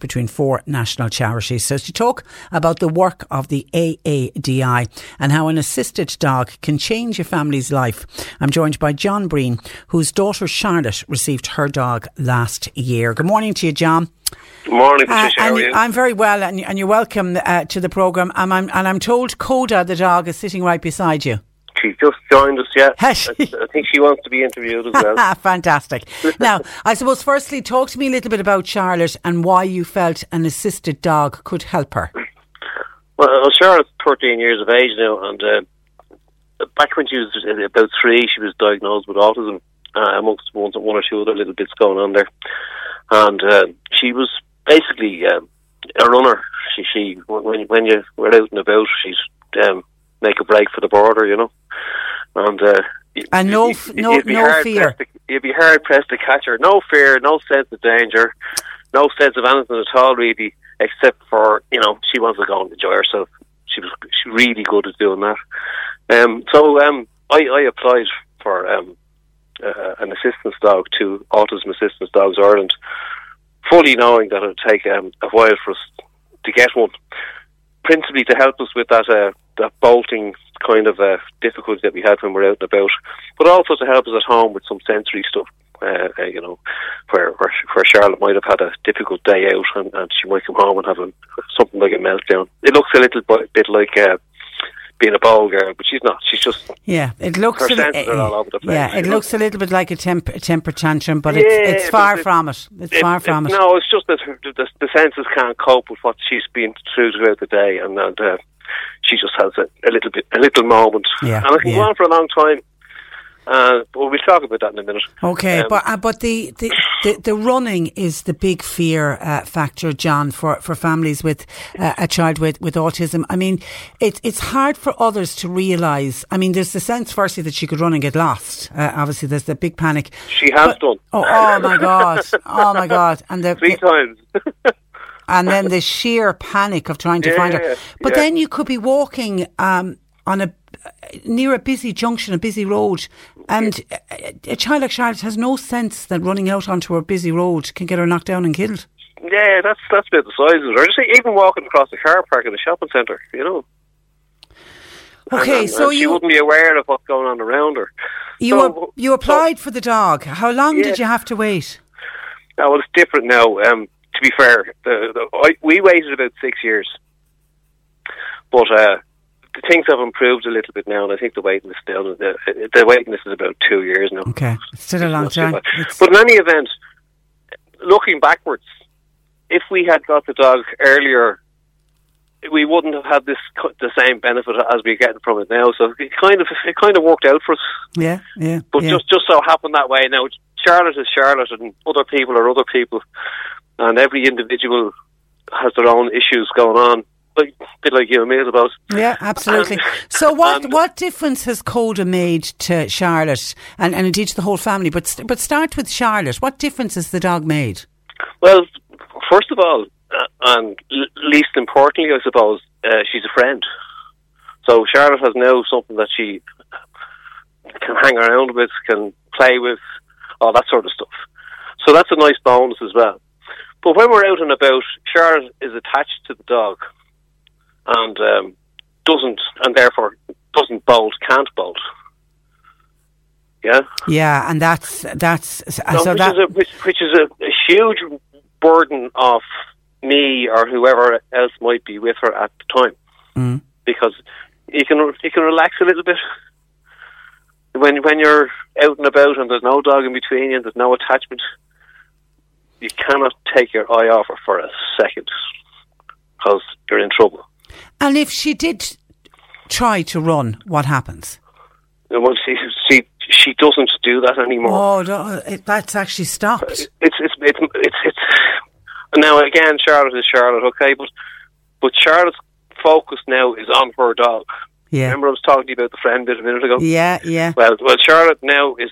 Between 4 national charities. So to talk about the work of the AADI and how an assisted dog can change your family's life, I'm joined by John Breen, whose daughter Charlotte received her dog last year. Good morning to you, John. Good morning, Patricia. How are you? I'm very well, and you're welcome to the programme. And I'm told Coda, the dog, is sitting right beside you. She's just joined us yet. I think she wants to be interviewed as well. Fantastic. Now, I suppose firstly, talk to me a little bit about Charlotte and why you felt an assisted dog could help her. Well, Charlotte's 13 years of age now, and back when she was about 3, she was diagnosed with autism, amongst one or two other little bits going on there. And she was basically a runner. She when you were out and about, she'd make a break for the border, you know. And you'd be hard pressed to catch her. No fear, no sense of danger, no sense of anything at all, really, except for, you know, she wants to go and enjoy herself. She really good at doing that. So I applied for an assistance dog to Autism Assistance Dogs Ireland, fully knowing that it would take a while for us to get one, principally to help us with that bolting kind of difficulty that we had when we were out and about, but also to help us at home with some sensory stuff, you know, where Charlotte might have had a difficult day out and she might come home and have something like a meltdown. It looks a little bit like being a ball girl, but she's not. She's just... Yeah, it looks... Her senses are all over the place. Yeah, it looks a little bit like a temper tantrum, but it's far from it. It's far from it. No, it's just that the senses can't cope with what she's been through throughout the day, and she just has a little moment. Yeah, and I can go on for a long time. Well, we'll talk about that in a minute. Okay, but the running is the big fear factor, John, for families with a child with autism. I mean, it's hard for others to realise. I mean, there's the sense, firstly, that she could run and get lost. Obviously, there's the big panic. She has done. Oh my God. Oh, my God. And three times. And then the sheer panic of trying to find her. But then you could be walking on near a busy junction, a busy road, and a child like Charlotte has no sense that running out onto a busy road can get her knocked down and killed. Yeah, that's about the size of it. Or just even walking across the car park in a shopping centre, you know. Okay, so she wouldn't be aware of what's going on around her. You applied for the Tadhg. How long did you have to wait? Well, it's different now. To be fair, we waited about 6 years, but. Things have improved a little bit now, and I think the waiting is still the waiting list is about 2 years now. Okay, still a long time. But in any event, looking backwards, if we had got the Tadhg earlier, we wouldn't have had the same benefit as we're getting from it now. So it kind of worked out for us. Yeah. But just so happened that way. Now Charlotte is Charlotte, and other people are other people, and every individual has their own issues going on. A bit like you and me, I suppose. Yeah, absolutely. So what difference has Coda made to Charlotte and indeed to the whole family? But start with Charlotte. What difference has the Tadhg made? Well, first of all, and least importantly, I suppose, she's a friend. So Charlotte has now something that she can hang around with, can play with, all that sort of stuff. So that's a nice bonus as well. But when we're out and about, Charlotte is attached to the Tadhg. And therefore doesn't bolt, can't bolt. Yeah. Yeah, and which is a huge burden off me or whoever else might be with her at the time, because you can relax a little bit when you're out and about and there's no Tadhg in between you and there's no attachment. You cannot take your eye off her for a second, because you're in trouble. And if she did try to run, what happens? Well, she doesn't do that anymore. Oh, that's actually stopped. It's now again. Charlotte is Charlotte, okay, but Charlotte's focus now is on her Tadhg. Yeah. Remember, I was talking to you about the friend bit a minute ago. Yeah. Well, Charlotte now is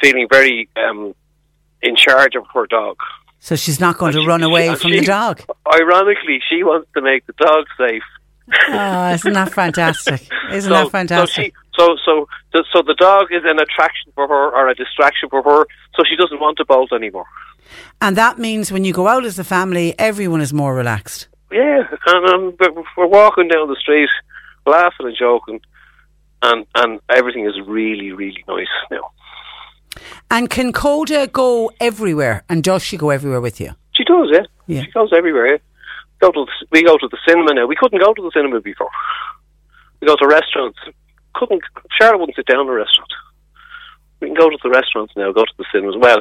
feeling very in charge of her Tadhg. So she's not going to run away from the Tadhg. Ironically, she wants to make the Tadhg safe. Oh, isn't that fantastic? So the Tadhg is an attraction for her or a distraction for her, so she doesn't want to bolt anymore. And that means when you go out as a family, everyone is more relaxed. Yeah, and we're walking down the street, laughing and joking, and everything is really, really nice now. And can Coda go everywhere? And does she go everywhere with you? She does, yeah. She goes everywhere. Yeah. We go to the cinema now. We couldn't go to the cinema before. We go to restaurants. Charlotte wouldn't sit down in a restaurant. We can go to the restaurants now, go to the cinemas. Well,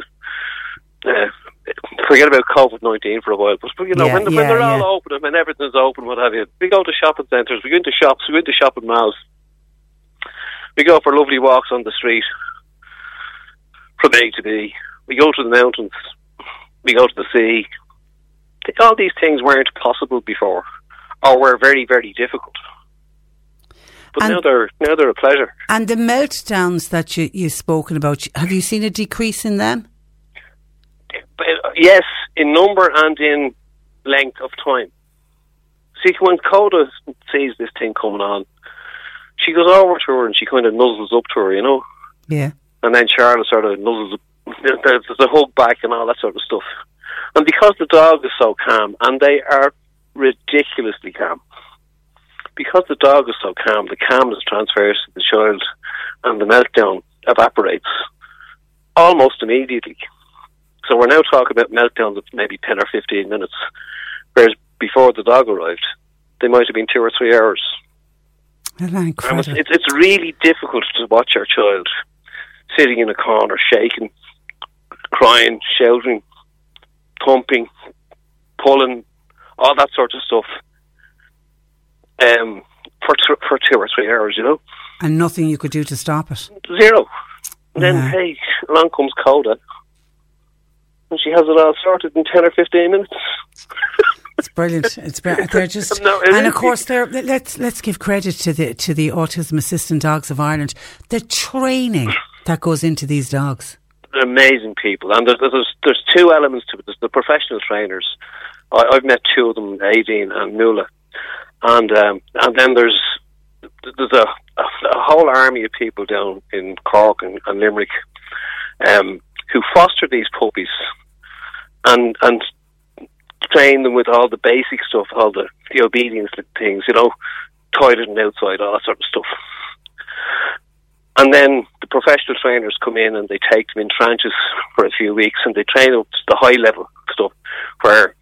forget about COVID-19 for a while, but you know, when they're all open and when everything's open, what have you, we go to shopping centres, we go into shops, we go into shopping malls. We go for lovely walks on the street. From A to B, we go to the mountains, we go to the sea. All these things weren't possible before, or were very, very difficult. But now they're a pleasure. And the meltdowns that you've spoken about, have you seen a decrease in them? Yes, in number and in length of time. See, when Coda sees this thing coming on, she goes over to her and she kind of nuzzles up to her, you know? Yeah. And then Charlotte sort of nuzzles, there's a hug back and all that sort of stuff. And because the dog is so calm, and they are ridiculously calm, because the dog is so calm, the calmness transfers to the child and the meltdown evaporates almost immediately. So we're now talking about meltdowns of maybe 10 or 15 minutes, whereas before the dog arrived, they might have been 2 or 3 hours. It's really difficult to watch your child sitting in a corner, shaking, crying, shouting, thumping, pulling, all that sort of stuff, for 2 or 3 hours, you know. And nothing you could do to stop it? Zero. And then, hey, along comes Coda, and she has it all sorted in 10 or 15 minutes. It's brilliant. It's brilliant. They're just, no, and of course, let's give credit to the Autism Assistant Dogs of Ireland. The training that goes into these dogs. They're amazing people, and there's two elements to it. There's the professional trainers. I've met two of them, Aideen and Nuala, and then there's a whole army of people down in Cork and Limerick, who foster these puppies, and train them with all the basic stuff, all the obedience things, you know, toilet and outside, all that sort of stuff. And then the professional trainers come in and they take them in tranches for a few weeks and they train up to the high-level stuff where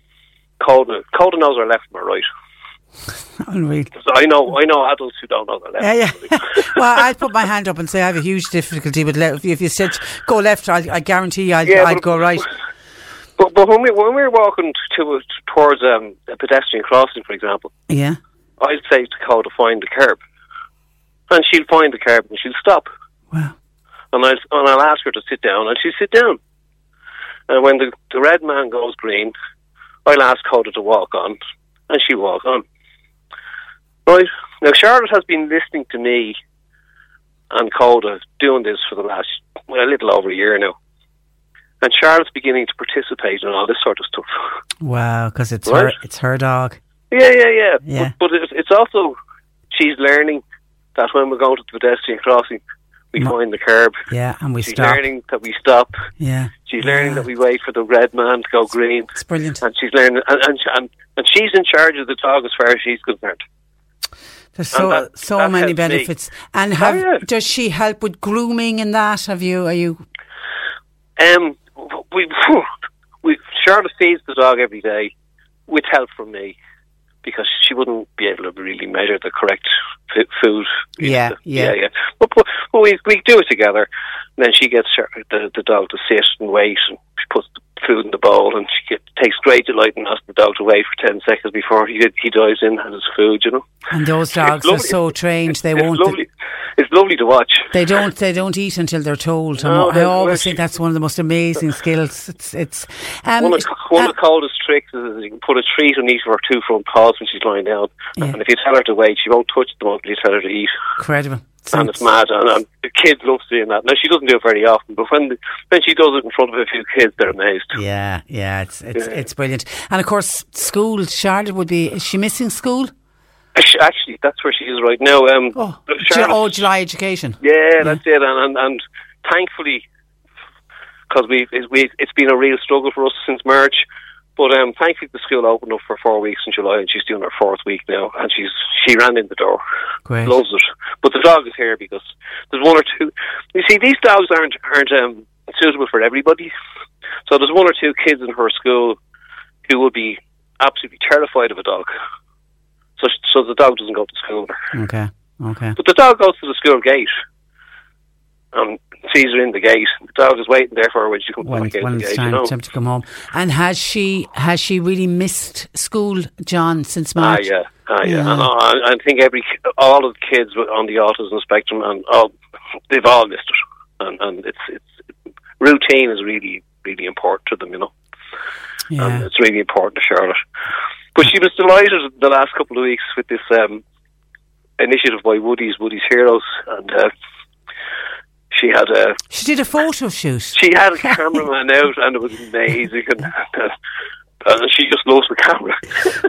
Coda knows her left and her right. Unreal. I know adults who don't know their left. Yeah. Well, I'd put my hand up and say I have a huge difficulty with left. If you said go left, I guarantee you I'd go right. But when we're walking towards a pedestrian crossing, for example, yeah, I'd say to Coda, find the curb. And she'll find the curb and she'll stop. Wow. And I'll ask her to sit down, and she'll sit down. And when the red man goes green, I'll ask Coda to walk on, and she'll walk on. Right? Now, Charlotte has been listening to me and Coda doing this for the last, a little over a year now. And Charlotte's beginning to participate in all this sort of stuff. Wow, because it's her dog. Yeah. But it's also, she's learning that when we're going to the pedestrian crossing, we find the curb. Yeah, and we stop. She's learning that we stop. Yeah. She's learning that we wait for the red man to go green. It's brilliant. And she's learning, and she's in charge of the dog as far as she's concerned. There's so many benefits. Me. And does she help with grooming and that? Are you? We Charlotte feeds the dog every day with help from me, because she wouldn't be able to really measure the correct food. Yeah. But we do it together. And then she gets the dog to sit and wait, and she puts the food in the bowl, and she takes great delight in asking the dog to wait for 10 seconds before he dives in and has his food, you know. And those dogs are so trained, they won't... It's lovely to watch. They don't eat until they're told. No, I always think that's one of the most amazing skills. It's one of the coldest tricks is you can put a treat on each of her two front paws when she's lying down, and if you tell her to wait, she won't touch them until you tell her to eat. Incredible. And it's mad, and the kids love seeing that. Now, she doesn't do it very often, but when she does it in front of a few kids, they're amazed. Yeah, it's brilliant. And of course, school, Charlotte would be... Is she missing school? Actually, that's where she is right now. July education. Yeah, that's it. And thankfully, because it's been a real struggle for us since March, but thankfully the school opened up for 4 weeks in July, and she's doing her 4th week now, and she ran in the door. Great. Loves it. But the dog is here because there's one or two... You see, these dogs aren't suitable for everybody. So there's one or two kids in her school who would be absolutely terrified of a dog. So the dog doesn't go to school. Okay. But the dog goes to the school gate and sees her in the gate. The dog is waiting there for her when she comes back in the gate. Time to come home. And has she really missed school, John, since March? Ah, yeah. And I think all of the kids on the autism spectrum, and they've all missed it. And it's routine is really, really important to them, you know. Yeah. And it's really important to Charlotte. But she was delighted the last couple of weeks with this initiative by Woody's Heroes, and she had a... She did a photo shoot. She had a cameraman out, and it was amazing, and she just loves the camera.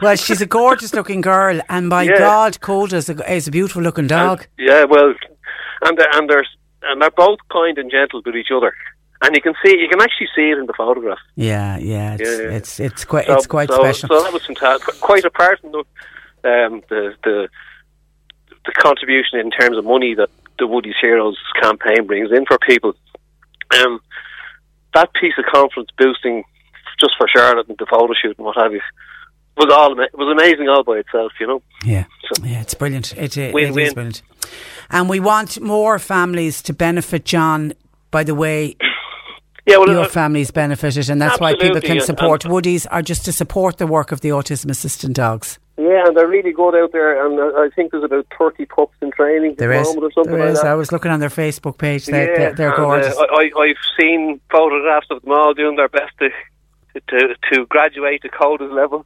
Well, she's a gorgeous-looking girl, and by God, Coda is a beautiful-looking dog. And they're both kind and gentle with each other. And you can see, you can actually see it in the photograph. It's quite special. So that was fantastic. Quite apart from the contribution in terms of money that the Woody's Heroes campaign brings in for people, that piece of confidence boosting just for Charlotte and the photo shoot and what have you was amazing all by itself, you know. Yeah, so yeah, it's brilliant. It is brilliant. And we want more families to benefit, John, by the way. Yeah, well, your family's benefited, and that's why people can support Woody's, or just to support the work of the autism assistant dogs. Yeah, and they're really good out there, and I think there's about 30 pups in training at the moment or something like that. I was looking on their Facebook page. They're gorgeous. I've seen photographs of them all doing their best to graduate to Coda's level,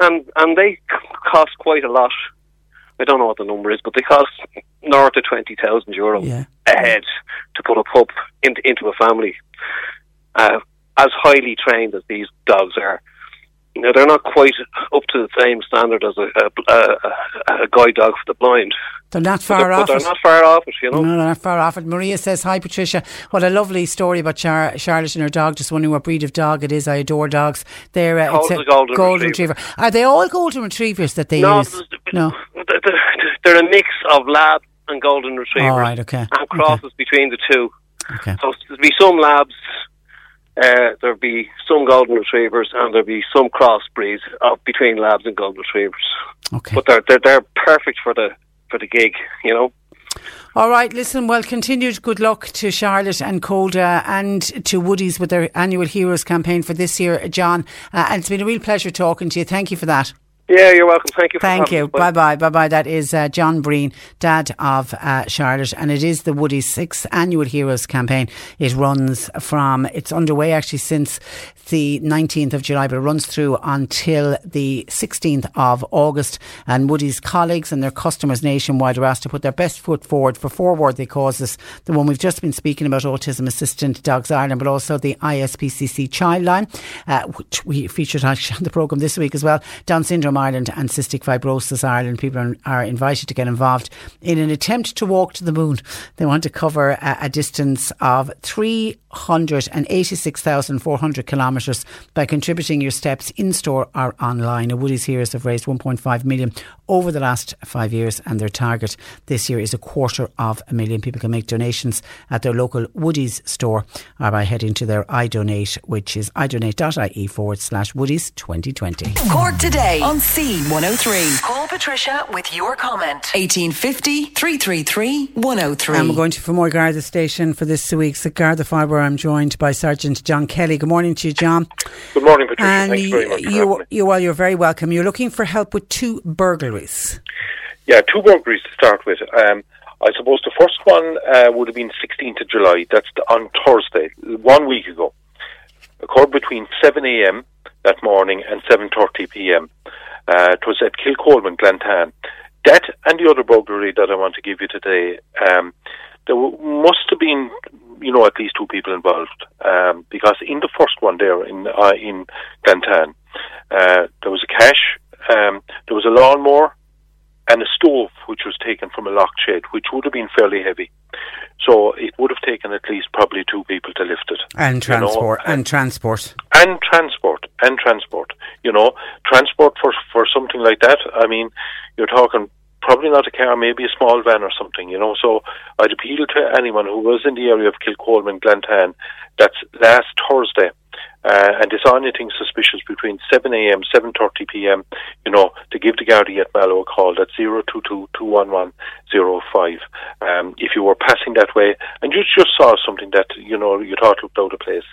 and they cost quite a lot. I don't know what the number is, but they cost north of €20,000 a head to put a pup into a family. As highly trained as these dogs are, you know, they're not quite up to the same standard as a guide dog for the blind. They're not far off. They're not far off it, you know. No, they're not far off it. Maria says, "Hi, Patricia. What a lovely story about Charlotte and her dog. Just wondering what breed of dog it is. I adore dogs. They're golden retriever. Are they all golden retrievers that they use? No, they're a mix of lab and golden retrievers. All right, okay. And crosses between the two. Okay. So there'll be some labs, there'll be some golden retrievers, and there'll be some crossbreeds between labs and golden retrievers. Okay. But they're perfect for the gig, you know. All right, listen, well, continued good luck to Charlotte and Coda and to Woody's with their annual Heroes campaign for this year, John. And it's been a real pleasure talking to you. Thank you for that. Yeah, you're welcome. Thank you for having me. Thank you. Bye-bye. That is John Breen, dad of Charlotte, and it is the Woody's 6th Annual Heroes Campaign. It runs it's underway actually since the 19th of July, but it runs through until the 16th of August, and Woody's colleagues and their customers nationwide are asked to put their best foot forward for four worthy causes. The one we've just been speaking about, Autism Assistant Dogs Ireland, but also the ISPCC Childline, which we featured on the programme this week as well, Down Syndrome Ireland and Cystic Fibrosis Ireland. People are invited to get involved in an attempt to walk to the moon. They want to cover a distance of 386,400 kilometres by contributing your steps in store or online. Woody's Heroes have raised 1.5 million over the last 5 years, and their target this year is $250,000. People can make donations at their local Woody's store or by heading to their iDonate, which is idonate.ie/Woody's 2020. Cork Today on C103. Call Patricia with your comment. 1850 333 103. And we're going to for more Garda Station for this week's Garda Fibre. I'm joined by Sergeant John Kelly. Good morning to you, John. Good morning, Patricia. And thanks very much for having me. Well, you're very welcome. You're looking for help with two burglaries. Yeah, two burglaries to start with. I suppose the first one would have been 16th of July. That's on Thursday, 1 week ago. Occurred between 7 a.m. that morning and 7:30 p.m. It was at Kilcolman, Glantan. That and the other burglary that I want to give you today, there must have been, you know, at least two people involved, because in the first one there in Glantan, there was a cash, there was a lawnmower and a stove which was taken from a locked shed, which would have been fairly heavy. So it would have taken at least probably two people to lift it. And transport. You know? And transport. You know, transport for something like that, I mean, you're talking probably not a car, maybe a small van or something, you know. So I'd appeal to anyone who was in the area of Kilcolman, Glantan. That's last Thursday. And they saw anything suspicious between 7 a.m, 7:30 p.m, you know, to give the Gardaí at Mallow a call. That's 022-211-05. If you were passing that way and you just saw something that, you know, you thought looked out of place.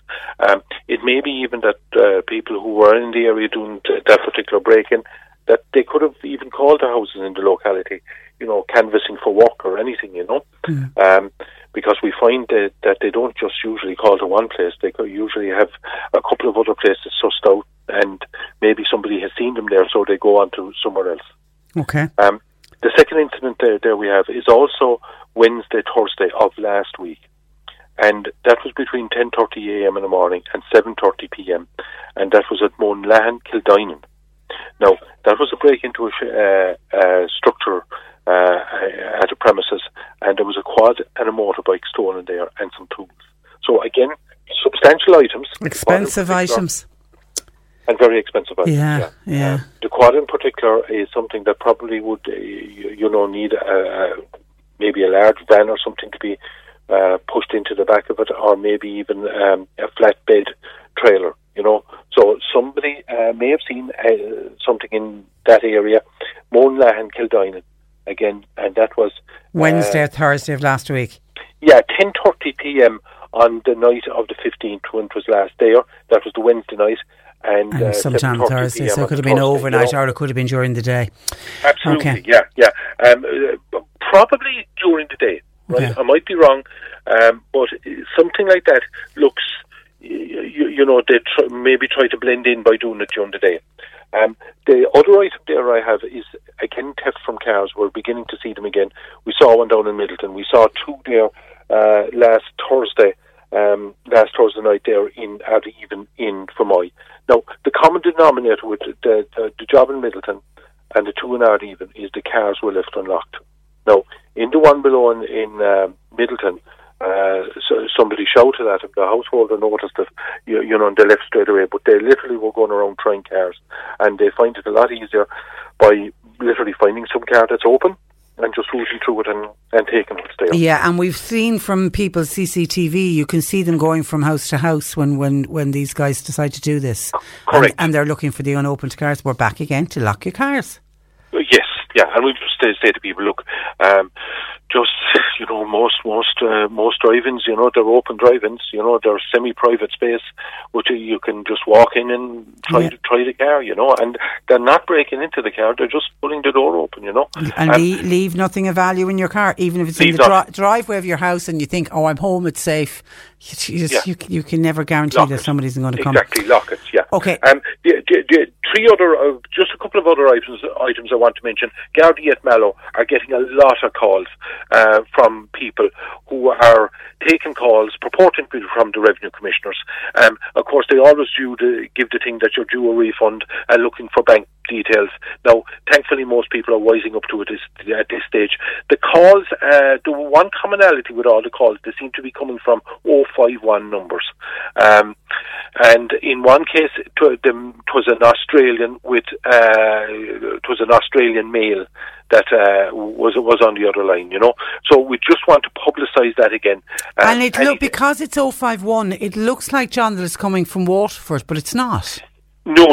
It may be even that people who were in the area doing that particular break-in, that they could have even called the houses in the locality, you know, canvassing for work or anything, you know. Mm. Because we find that they don't just usually call to one place. They usually have a couple of other places sussed out, and maybe somebody has seen them there, so they go on to somewhere else. Okay. The second incident there we have is also Wednesday, Thursday of last week. And that was between 10:30 a.m. in the morning and 7:30 p.m. And that was at Monahan, Kildinan. Now, that was a break into a structure at a premises, and there was a quad and a motorbike stolen there and some tools. So again, substantial items. Expensive items. And very expensive items. Yeah. The quad in particular is something that probably would, need maybe a large van or something to be pushed into the back of it, or maybe even a flatbed trailer, So somebody may have seen something in that area, Monahan and Kildonan, again, and that was... Wednesday or Thursday of last week. Yeah, 10:30pm on the night of the 15th, when it was last day, or that was the Wednesday night. And sometime Thursday, so it could have been overnight, or it could have been during the day. Absolutely, okay. Yeah. Probably during the day, right? Okay. I might be wrong, but something like that looks... they maybe try to blend in by doing it during the day. The other item there I have is, again, theft from cars. We're beginning to see them again. We saw one down in Middleton. We saw two there last Thursday night there in Ardeven in Fermoy. Now, the common denominator with the job in Middleton and the two in Ardeven is the cars were left unlocked. Now, in the one below in Middleton, so somebody shouted at him. The householder noticed it, and they left straight away. But they literally were going around trying cars, and they find it a lot easier by literally finding some car that's open and just rooting through it and taking what's there. Yeah, and we've seen from people's CCTV, you can see them going from house to house when these guys decide to do this. Correct. And they're looking for the unopened cars. We're back again to lock your cars. Yes, yeah, and we just say to people, look, most drive-ins, they're open drive-ins, they're semi-private space, which you can just walk in and try the car, and they're not breaking into the car, they're just pulling the door open, And leave nothing of value in your car, even if it's in the driveway of your house, and you think, oh, I'm home, it's safe. You can never guarantee that somebody's going to come. Exactly, lock it, yeah. Okay. The three other, just a couple of other items I want to mention. Gardaí at Mallow are getting a lot of calls from people who are taking calls purporting from the revenue commissioners. Of course, they always give the thing that you're due a refund and looking for bank details. Now, thankfully, most people are wising up to it at this stage. The calls, the one commonality with all the calls, they seem to be coming from 051 numbers. And in one case, it was an Australian male that was on the other line, So we just want to publicise that again. Because it's 051, it looks like, John, that it's coming from Waterford, but it's not. No.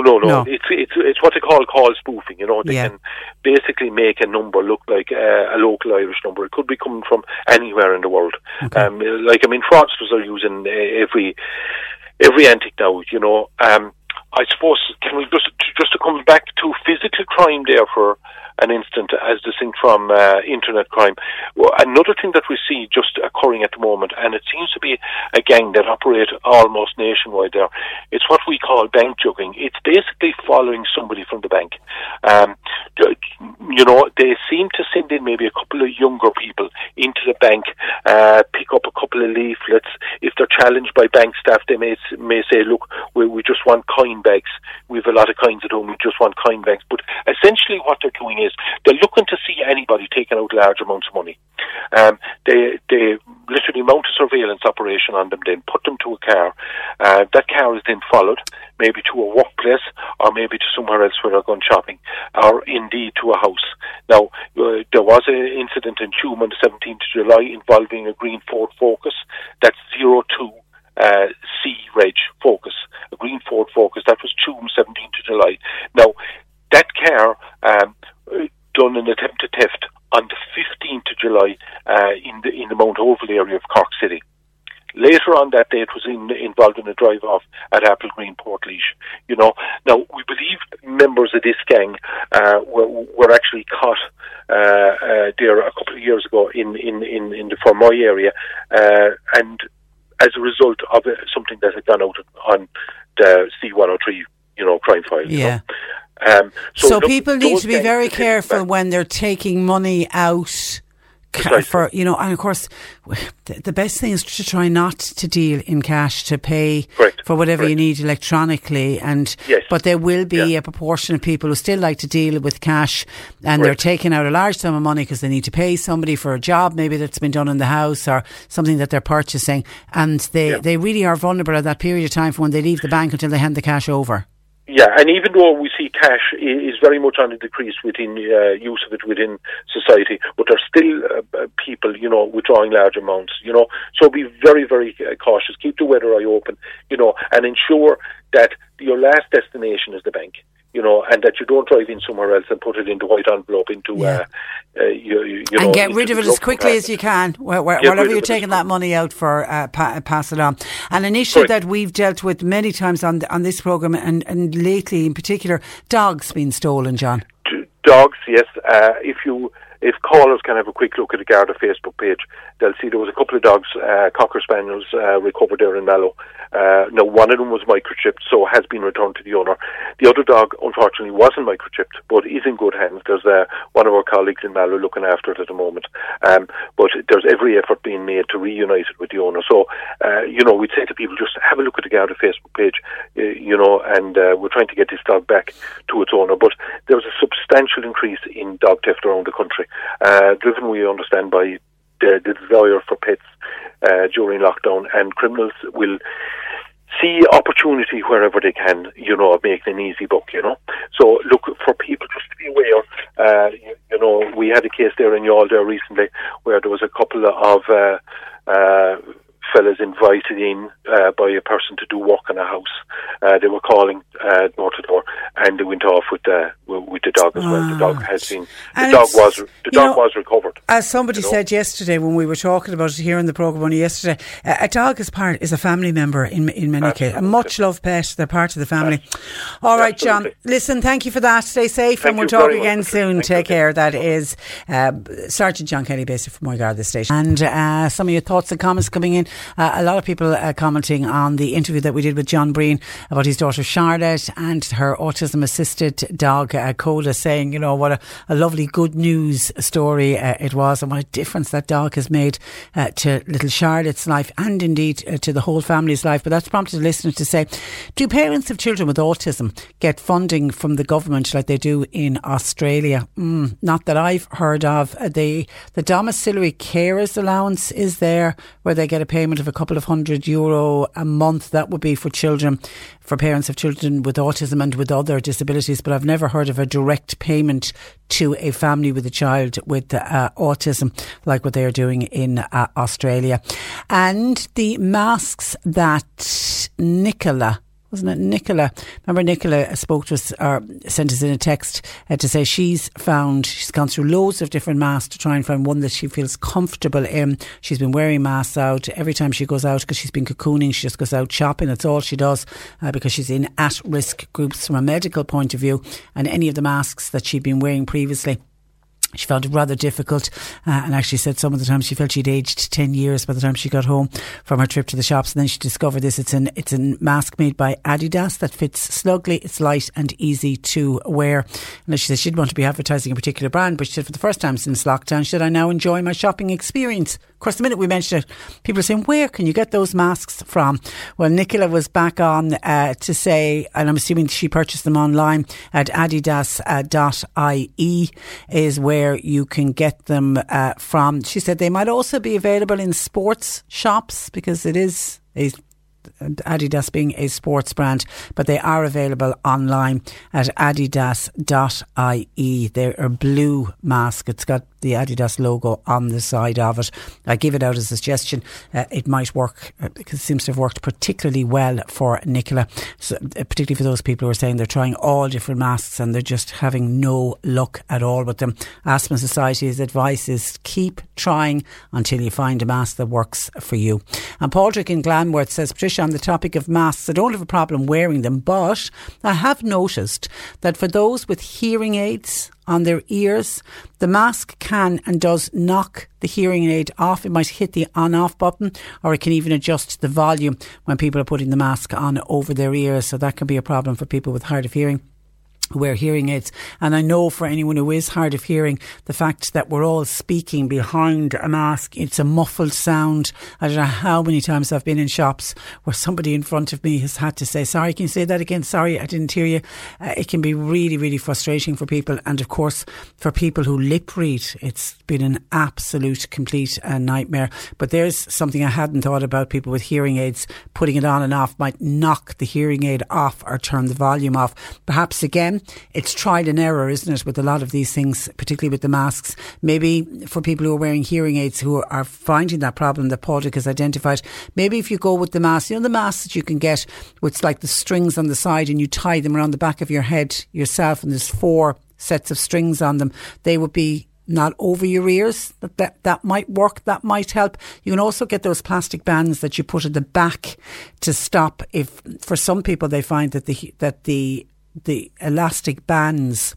It's what they call call spoofing. They can basically make a number look like a local Irish number. It could be coming from anywhere in the world. Okay. Fraudsters are using every antic now. I suppose, can we just to come back to physical crime there for an instant, as distinct from internet crime. Well, another thing that we see just occurring at the moment, and it seems to be a gang that operate almost nationwide there, it's what we call bank jugging. It's basically following somebody from the bank. They seem to send in maybe a couple of younger people into the bank, pick up a couple of leaflets. If they're challenged by bank staff, they may say, look, we just want coin bags. We have a lot of coins at home. We just want coin bags. But essentially what they're doing is they're looking to see anybody taking out large amounts of money. They literally mount a surveillance operation on them, then put them to a car. That car is then followed, maybe to a workplace, or maybe to somewhere else where they're going shopping, or indeed to a house. Now, there was an incident in Tuam on the 17th of July involving a green Ford Focus. That's 02. C Reg Focus, a green Ford Focus. That was Tuam, 17th of July. Now, that car done an attempted theft on the 15th of July in the Mount Oval area of Cork City. Later on that day, it was involved in a drive-off at Apple Green, Portlaoise. Now, we believe members of this gang were actually caught there a couple of years ago in the Fermoy area, and as a result of something that had gone out on the C103, crime file. Yeah. So people need to be very careful when they're taking money out for, you know, and of course the best thing is to try not to deal in cash, to pay for whatever you need electronically, and but there will be a proportion of people who still like to deal with cash, and they're taking out a large sum of money because they need to pay somebody for a job maybe that's been done in the house or something that they're purchasing, and they really are vulnerable at that period of time from when they leave the bank until they hand the cash over. Yeah, and even though we see cash is very much on a decrease within use of it within society, but there's still people, you know, withdrawing large amounts, you know. So be very, very cautious. Keep the weather eye open, you know, and ensure that your last destination is the bank, you know, and that you don't drive in somewhere else and put it into white envelope into you know, and get rid of it as quickly as you can wherever you're taking that money out for, pass it on. And an issue that we've dealt with many times on this programme, and lately in particular, dogs being stolen, John. Dogs, yes. If callers can have a quick look at the Garda Facebook page, they'll see there was a couple of dogs, Cocker Spaniels, recovered there in Mallow. Now, one of them was microchipped, so has been returned to the owner. The other dog, unfortunately, wasn't microchipped, but is in good hands. There's one of our colleagues in Mallow looking after it at the moment. But there's every effort being made to reunite it with the owner. So, you know, we'd say to people, just have a look at the Garda Facebook page, you know, and we're trying to get this dog back to its owner. But there was a substantial increase in dog theft around the country. Driven, we understand, by the desire for pets during lockdown, and criminals will see opportunity wherever they can, you know, of making an easy buck, you know. So look, for people just to be aware, you know, we had a case there in Dáil there recently where there was a couple of fellas invited in by a person to do work in a house. They were calling door to door, and they went off with the dog as well. The dog has been was recovered. As somebody said yesterday when we were talking about it here in the programme only yesterday, a dog is a family member in many cases. A much loved pet, they're part of the family. All right, John. Listen, thank you for that. Stay safe, and we'll talk again soon. Take care. That is Sergeant John Kelly, based from Moy Garda Station, and some of your thoughts and comments coming in. A lot of people commenting on the interview that we did with John Breen about his daughter Charlotte and her autism-assisted dog, Coda, saying, you know, what a lovely good news story it was, and what a difference that dog has made to little Charlotte's life, and indeed to the whole family's life. But that's prompted listeners to say, do parents of children with autism get funding from the government like they do in Australia? Not that I've heard of. The domiciliary carers allowance is there, where they get a payment of a couple of €100 a month. That would be for children, for parents of children with autism and with other disabilities, but I've never heard of a direct payment to a family with a child with autism like what they are doing in Australia. And the masks that Nicola, remember Nicola spoke to us or sent us in a text to say she's gone through loads of different masks to try and find one that she feels comfortable in. She's been wearing masks out every time she goes out because she's been cocooning. She just goes out shopping. That's all she does because she's in at-risk groups from a medical point of view, and any of the masks that she'd been wearing previously, she found it rather difficult, and actually said some of the times she felt she'd aged 10 years by the time she got home from her trip to the shops. And then she discovered this. It's a mask made by Adidas that fits snugly. It's light and easy to wear. And she said she didn't want to be advertising a particular brand, but she said for the first time since lockdown, she said, I now enjoy my shopping experience. Of course, the minute we mentioned it, people are saying, where can you get those masks from? Well, Nicola was back on to say, and I'm assuming she purchased them online at adidas.ie is where you can get them from. She said they might also be available in sports shops because it is Adidas being a sports brand, but they are available online at adidas.ie. They're a blue mask. It's got the Adidas logo on the side of it. I give it out as a suggestion. It might work because it seems to have worked particularly well for Nicola, so, particularly for those people who are saying they're trying all different masks and they're just having no luck at all with them. Asthma Society's advice is keep trying until you find a mask that works for you. And Patrick in Glanworth says, Patricia, on the topic of masks, I don't have a problem wearing them, but I have noticed that for those with hearing aids on their ears, the mask can and does knock the hearing aid off. It might hit the on-off button, or it can even adjust the volume when people are putting the mask on over their ears. So that can be a problem for people with hard of hearing. wear hearing aids. And I know for anyone who is hard of hearing, the fact that we're all speaking behind a mask, it's a muffled sound. I don't know how many times I've been in shops where somebody in front of me has had to say, sorry, can you say that again? Sorry, I didn't hear you. It can be really, really frustrating for people. And of course, for people who lip read, it's been an absolute, complete nightmare. But there's something I hadn't thought about. People with hearing aids, putting it on and off might knock the hearing aid off or turn the volume off. Perhaps again, it's trial and error, isn't it, with a lot of these things, particularly with the masks. Maybe for people who are wearing hearing aids who are finding that problem that Patrick has identified, maybe if you go with the mask, you know, the masks that you can get with like the strings on the side and you tie them around the back of your head yourself, and there's 4 sets of strings on them, they would be not over your ears. That might work, that might help. You can also get those plastic bands that you put at the back to stop, if for some people they find that the elastic bands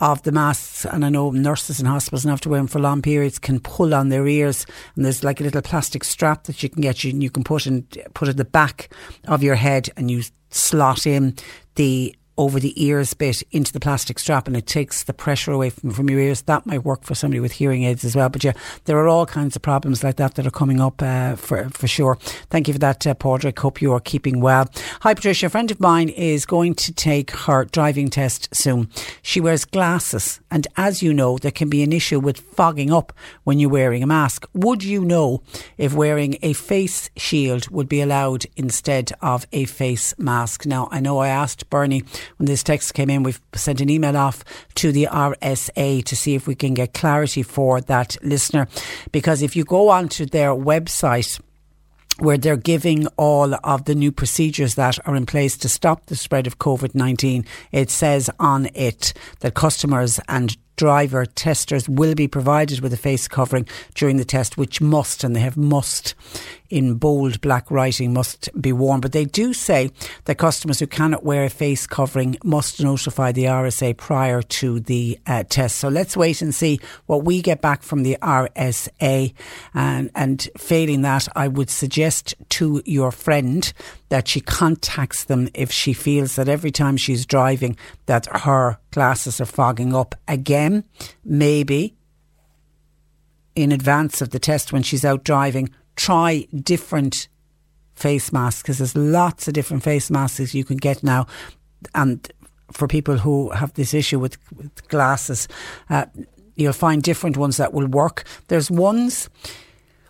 of the masks, and I know nurses in hospitals and have to wear them for long periods, can pull on their ears, and there's like a little plastic strap that you can get and you can put at the back of your head, and you slot in the over the ears bit into the plastic strap, and it takes the pressure away from your ears. That might work for somebody with hearing aids as well. But yeah, there are all kinds of problems like that that are coming up for sure. Thank you for that, Padraig. Hope you are keeping well. Hi, Patricia. A friend of mine is going to take her driving test soon. She wears glasses, and as you know, there can be an issue with fogging up when you're wearing a mask. Would you know if wearing a face shield would be allowed instead of a face mask? Now, I know I asked Bernie when this text came in. We've sent an email off to the RSA to see if we can get clarity for that listener, because if you go onto their website where they're giving all of the new procedures that are in place to stop the spread of COVID-19, it says on it that customers and driver testers will be provided with a face covering during the test, which must, and they have must in bold black writing, must be worn. But they do say that customers who cannot wear a face covering must notify the RSA prior to the test. So let's wait and see what we get back from the RSA. And failing that, I would suggest to your friend that she contacts them if she feels that every time she's driving that her glasses are fogging up again. Maybe in advance of the test, when she's out driving, try different face masks, because there's lots of different face masks you can get now. And for people who have this issue with glasses, you'll find different ones that will work. There's ones...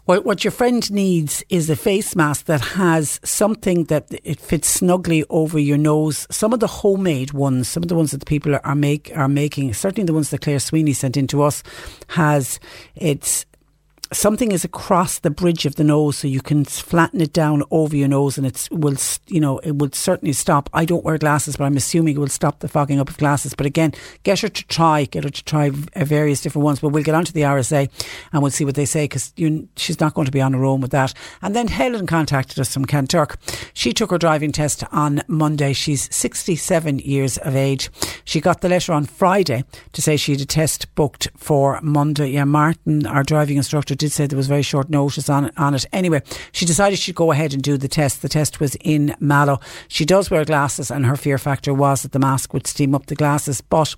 What your friend needs is a face mask that has something that it fits snugly over your nose. Some of the homemade ones, some of the ones that the people are making, certainly the ones that Claire Sweeney sent in to us, has it's something is across the bridge of the nose, so you can flatten it down over your nose, and it will, you know, it would certainly stop. I don't wear glasses, but I'm assuming it will stop the fogging up of glasses. But again, get her to try various different ones. But we'll get onto the RSA and we'll see what they say, because she's not going to be on her own with that. And then Helen contacted us from Kanturk. She took her driving test on Monday. She's 67 years of age. She got the letter on Friday to say she had a test booked for Monday. Yeah, Martin, our driving instructor, did say there was very short notice on it. Anyway, she decided she'd go ahead and do the test. The test was in Mallow. She does wear glasses, and her fear factor was that the mask would steam up the glasses. But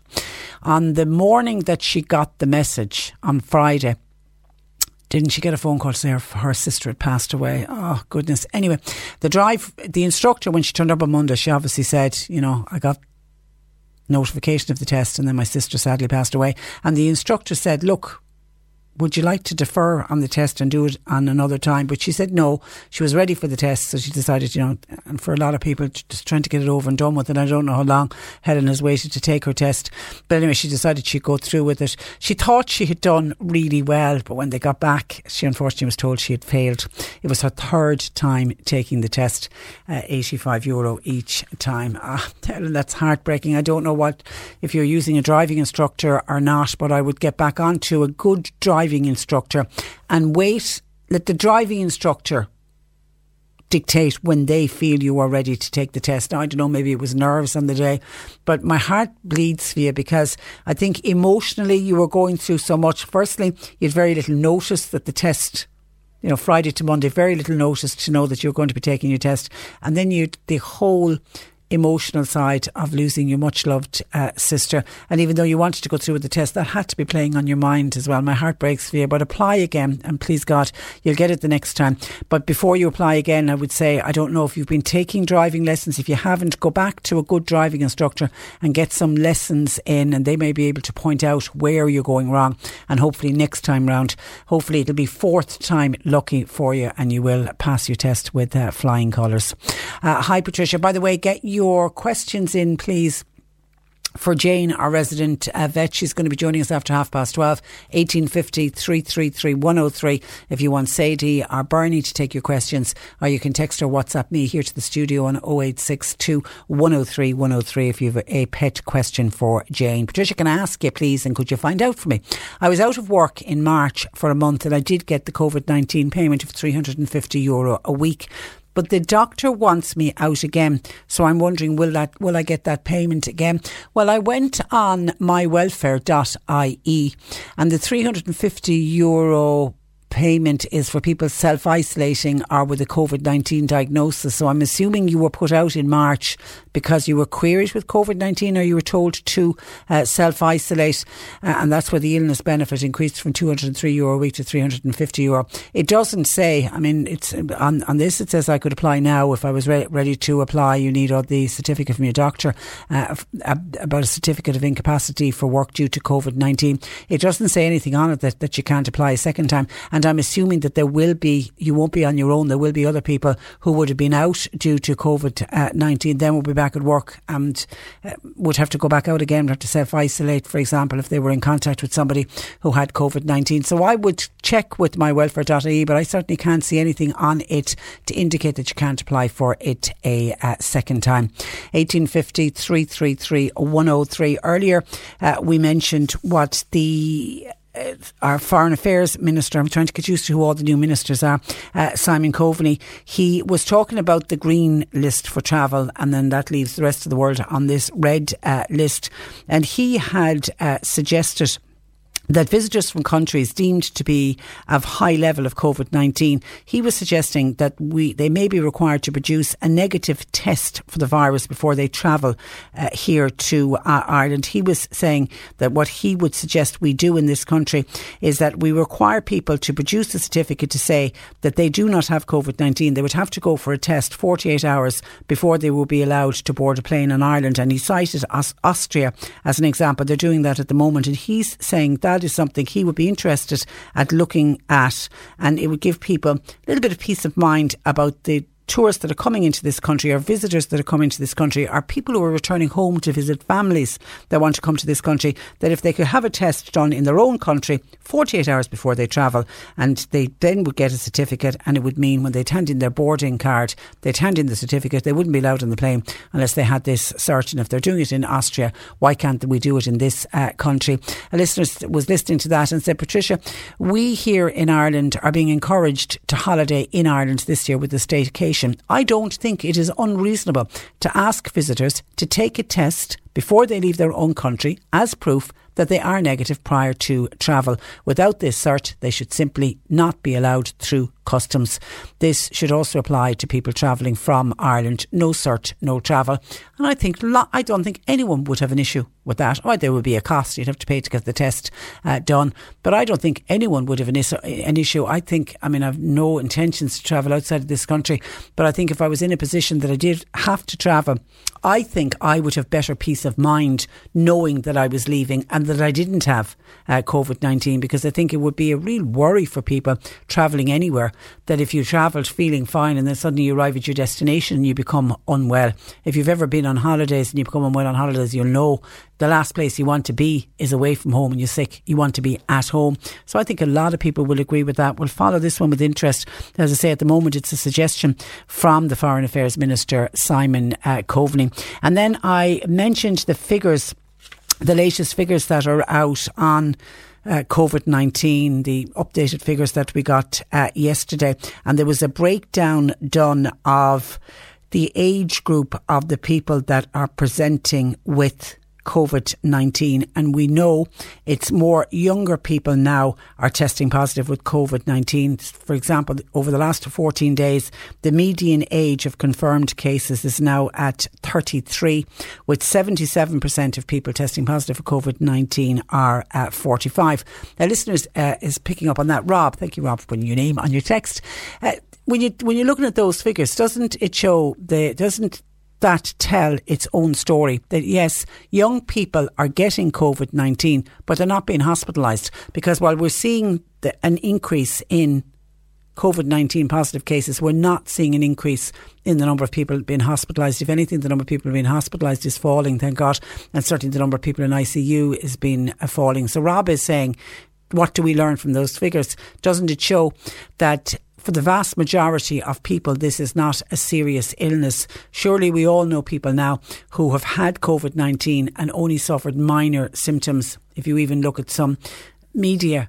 on the morning that she got the message on Friday, didn't she get a phone call to say her sister had passed away? Oh, goodness. Anyway, the instructor, when she turned up on Monday, she obviously said, you know, I got notification of the test and then my sister sadly passed away. And the instructor said, look, would you like to defer on the test and do it on another time? But she said no. She was ready for the test, so she decided, you know, and for a lot of people, just trying to get it over and done with. And I don't know how long Helen has waited to take her test. But anyway, she decided she'd go through with it. She thought she had done really well, but when they got back, she unfortunately was told she had failed. It was her third time taking the test, €85 each time. Helen, that's heartbreaking. I don't know if you're using a driving instructor or not, but I would get back onto a good driving instructor and wait. Let the driving instructor dictate when they feel you are ready to take the test. Now, I don't know, maybe it was nerves on the day, but my heart bleeds for you, because I think emotionally you were going through so much. Firstly, you had very little notice that the test, you know, Friday to Monday, very little notice to know that you're going to be taking your test. And then the whole emotional side of losing your much-loved sister. And even though you wanted to go through with the test, that had to be playing on your mind as well. My heart breaks for you, but apply again, and please God, you'll get it the next time. But before you apply again, I would say, I don't know if you've been taking driving lessons. If you haven't, go back to a good driving instructor and get some lessons in, and they may be able to point out where you're going wrong. And hopefully next time round, hopefully it'll be fourth time lucky for you and you will pass your test with flying colours. Hi Patricia, by the way, get your questions in please for Jane, our resident vet. She's going to be joining us after 12:30. 1850 333 103 if you want Sadie or Bernie to take your questions, or you can text or WhatsApp me here to the studio on 0862 103 103 if you have a pet question for Jane. Patricia, can I ask you please, and could you find out for me, I was out of work in March for a month and I did get the COVID-19 payment of €350 a week. But the doctor wants me out again. So I'm wondering, will I get that payment again? Well, I went on mywelfare.ie and the €350 payment is for people self-isolating or with a COVID-19 diagnosis. So I'm assuming you were put out in March because you were queried with COVID-19 or you were told to self-isolate. And that's where the illness benefit increased from €203 a week to €350. It doesn't say, I mean, it's on this, it says I could apply now if I was ready to apply. You need the certificate from your doctor about a certificate of incapacity for work due to COVID-19. It doesn't say anything on it that you can't apply a second time. And I'm assuming that there will be, you won't be on your own, there will be other people who would have been out due to COVID-19, then will be back at work and would have to go back out again, would have to self-isolate, for example, if they were in contact with somebody who had COVID-19. So I would check with mywelfare.ie, but I certainly can't see anything on it to indicate that you can't apply for it a second time. 1850 333 103. Earlier we mentioned what the... our Foreign Affairs Minister, I'm trying to get used to who all the new ministers are, Simon Coveney, he was talking about the green list for travel, and then that leaves the rest of the world on this red list. And he had suggested that visitors from countries deemed to be of high level of COVID-19, he was suggesting that they may be required to produce a negative test for the virus before they travel here to Ireland. He was saying that what he would suggest we do in this country is that we require people to produce a certificate to say that they do not have COVID-19. They would have to go for a test 48 hours before they will be allowed to board a plane in Ireland. And he cited Austria as an example. They're doing that at the moment. And he's saying that is something he would be interested at looking at, and it would give people a little bit of peace of mind about the tourists that are coming into this country, or visitors that are coming to this country, or people who are returning home to visit families that want to come to this country, that if they could have a test done in their own country 48 hours before they travel, and they then would get a certificate, and it would mean when they'd hand in their boarding card, they'd hand in the certificate, they wouldn't be allowed on the plane unless they had this cert. And if they're doing it in Austria, why can't we do it in this country? A listener was listening to that and said, Patricia, we here in Ireland are being encouraged to holiday in Ireland this year with the staycation. I don't think it is unreasonable to ask visitors to take a test before they leave their own country as proof that they are negative prior to travel. Without this cert, they should simply not be allowed through customs. This should also apply to people travelling from Ireland. No cert, no travel. And I don't think anyone would have an issue with that. Or there would be a cost you'd have to pay to get the test done. But I don't think anyone would have an issue. I have no intentions to travel outside of this country. But I think if I was in a position that I did have to travel, I think I would have better peace of mind knowing that I was leaving and that I didn't have COVID-19, because I think it would be a real worry for people travelling anywhere that if you travelled feeling fine and then suddenly you arrive at your destination and you become unwell. If you've ever been on holidays and you become unwell on holidays, you'll know the last place you want to be is away from home, and you're sick. You want to be at home. So I think a lot of people will agree with that. We'll follow this one with interest. As I say, at the moment it's a suggestion from the Foreign Affairs Minister, Simon Coveney. And then I mentioned the figures, the latest figures that are out on COVID-19, the updated figures that we got yesterday. And there was a breakdown done of the age group of the people that are presenting with COVID-19, and we know it's more younger people now are testing positive with COVID-19. For example, over the last 14 days, the median age of confirmed cases is now at 33, with 77% of people testing positive for COVID-19 are at 45. Now, listeners is picking up on that. Rob, thank you, Rob, for putting your name on your text. When you're looking at those figures, doesn't that tell its own story, that yes, young people are getting COVID-19, but they're not being hospitalised? Because while we're seeing an increase in COVID-19 positive cases, we're not seeing an increase in the number of people being hospitalised. If anything, the number of people being hospitalised is falling, thank God, and certainly the number of people in ICU is been falling. So Rob is saying, what do we learn from those figures? Doesn't it show that for the vast majority of people, this is not a serious illness? Surely we all know people now who have had COVID-19 and only suffered minor symptoms. If you even look at some media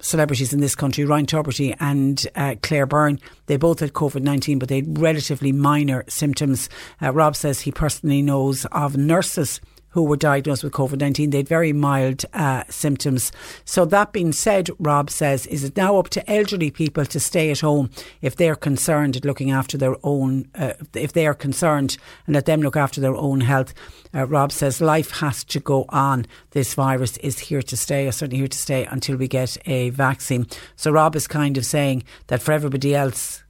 celebrities in this country, Ryan Tuberty and Claire Byrne, they both had COVID-19, but they had relatively minor symptoms. Rob says he personally knows of nurses who were diagnosed with COVID-19. They had very mild symptoms. So that being said, Rob says, is it now up to elderly people to stay at home if they're concerned at looking after their own, if they are concerned, and let them look after their own health? Rob says life has to go on. This virus is here to stay, or certainly here to stay until we get a vaccine. So Rob is kind of saying that for everybody else,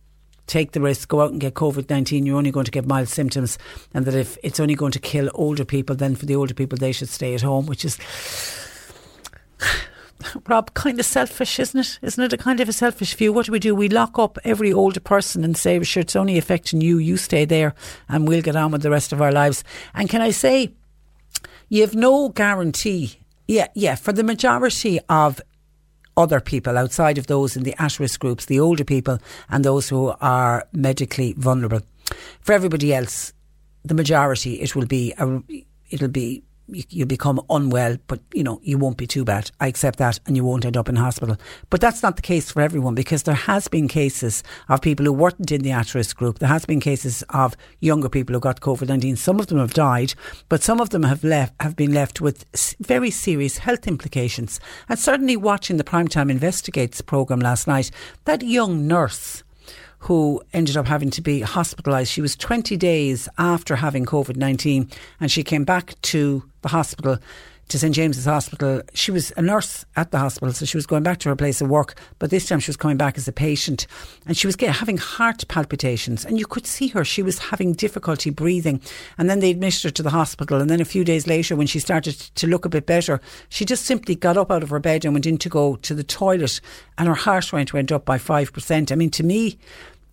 take the risk, go out and get COVID-19, you're only going to get mild symptoms, and that if it's only going to kill older people, then for the older people they should stay at home, which is, Rob, kind of selfish, isn't it? Isn't it a kind of a selfish view? What do? We lock up every older person and say, sure, it's only affecting you, you stay there and we'll get on with the rest of our lives. And can I say, you have no guarantee, for the majority of other people outside of those in the at-risk groups, the older people and those who are medically vulnerable. For everybody else, the majority, you'll become unwell, but you know, you won't be too bad. I accept that, and you won't end up in hospital. But that's not the case for everyone, because there has been cases of people who weren't in the at-risk group. There has been cases of younger people who got COVID-19. Some of them have died, but some of them have been left with very serious health implications. And certainly watching the Primetime Investigates programme last night, that young nurse who ended up having to be hospitalised. She was 20 days after having COVID-19, and she came back to the hospital, to St James's Hospital. She was a nurse at the hospital, so she was going back to her place of work, but this time she was coming back as a patient, and she was having heart palpitations, and you could see her. She was having difficulty breathing, and then they admitted her to the hospital, and then a few days later, when she started to look a bit better, she just simply got up out of her bed and went in to go to the toilet, and her heart rate went up by 5%. I mean, to me,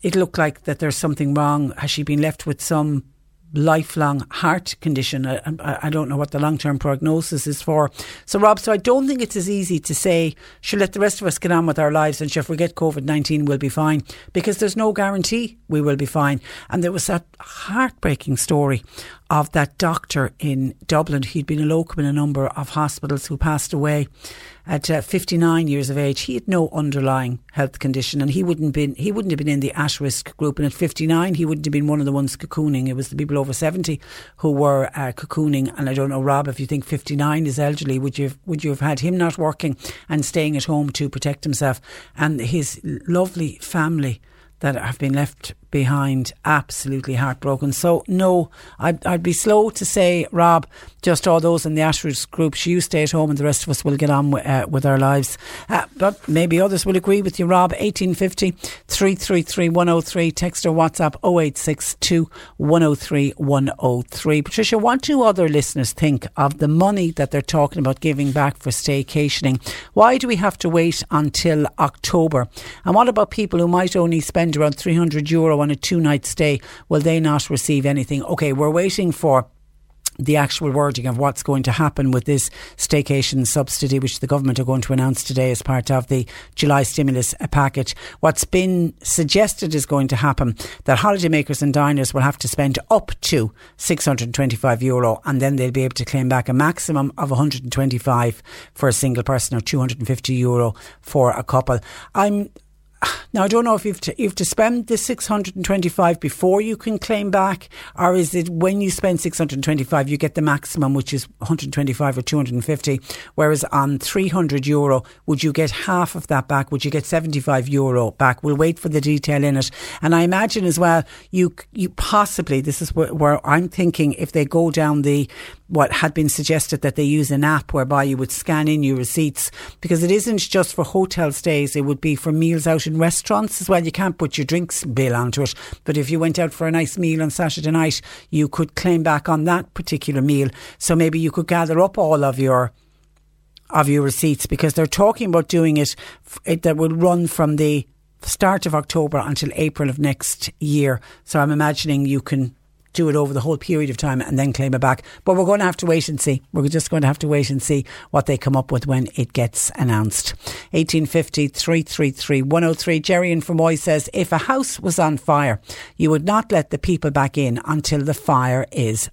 it looked like that there's something wrong. Has she been left with some lifelong heart condition? I don't know what the long-term prognosis is for. So Rob, so I don't think it's as easy to say, sure, let the rest of us get on with our lives, and sure, if we get COVID-19 we'll be fine, because there's no guarantee we will be fine. And there was that heartbreaking story of that doctor in Dublin. He'd been a locum in a number of hospitals, who passed away at 59 years of age. He had no underlying health condition, and he wouldn't have been in the at-risk group. And at 59, he wouldn't have been one of the ones cocooning. It was the people over 70 who were cocooning. And I don't know, Rob, if you think 59 is elderly, would you have had him not working and staying at home to protect himself? And his lovely family that have been left behind, absolutely heartbroken. So no, I'd be slow to say, Rob, just all those in the at-risk groups, you stay at home and the rest of us will get on with our lives. But maybe others will agree with you, Rob. 1850 333 103, text or WhatsApp 0862 103 103. Patricia, what do other listeners think of the money that they're talking about giving back for staycationing? Why do we have to wait until October? And what about people who might only spend around €300 on a 2-night stay? Will they not receive anything? OK, we're waiting for the actual wording of what's going to happen with this staycation subsidy, which the government are going to announce today as part of the July stimulus package. What's been suggested is going to happen, that holidaymakers and diners will have to spend up to €625, and then they'll be able to claim back a maximum of €125 for a single person, or €250 for a couple. I'm Now, I don't know if you have to spend the $625 before you can claim back, or is it when you spend $625 you get the maximum, which is $125 or $250, whereas on €300, would you get half of that back? Would you get €75 back? We'll wait for the detail in it. And I imagine as well, you possibly, this is where I'm thinking, if they go down what had been suggested, that they use an app whereby you would scan in your receipts, because it isn't just for hotel stays, it would be for meals out in restaurants as well. You can't put your drinks bill onto it, but if you went out for a nice meal on Saturday night, you could claim back on that particular meal. So maybe you could gather up all of your receipts, because they're talking about doing it that will run from the start of October until April of next year. So I'm imagining you can do it over the whole period of time and then claim it back. But we're going to have to wait and see. We're just going to have to wait and see what they come up with when it gets announced. 1850 333 103. Jerry in Fermoy says, if a house was on fire, you would not let the people back in until the fire is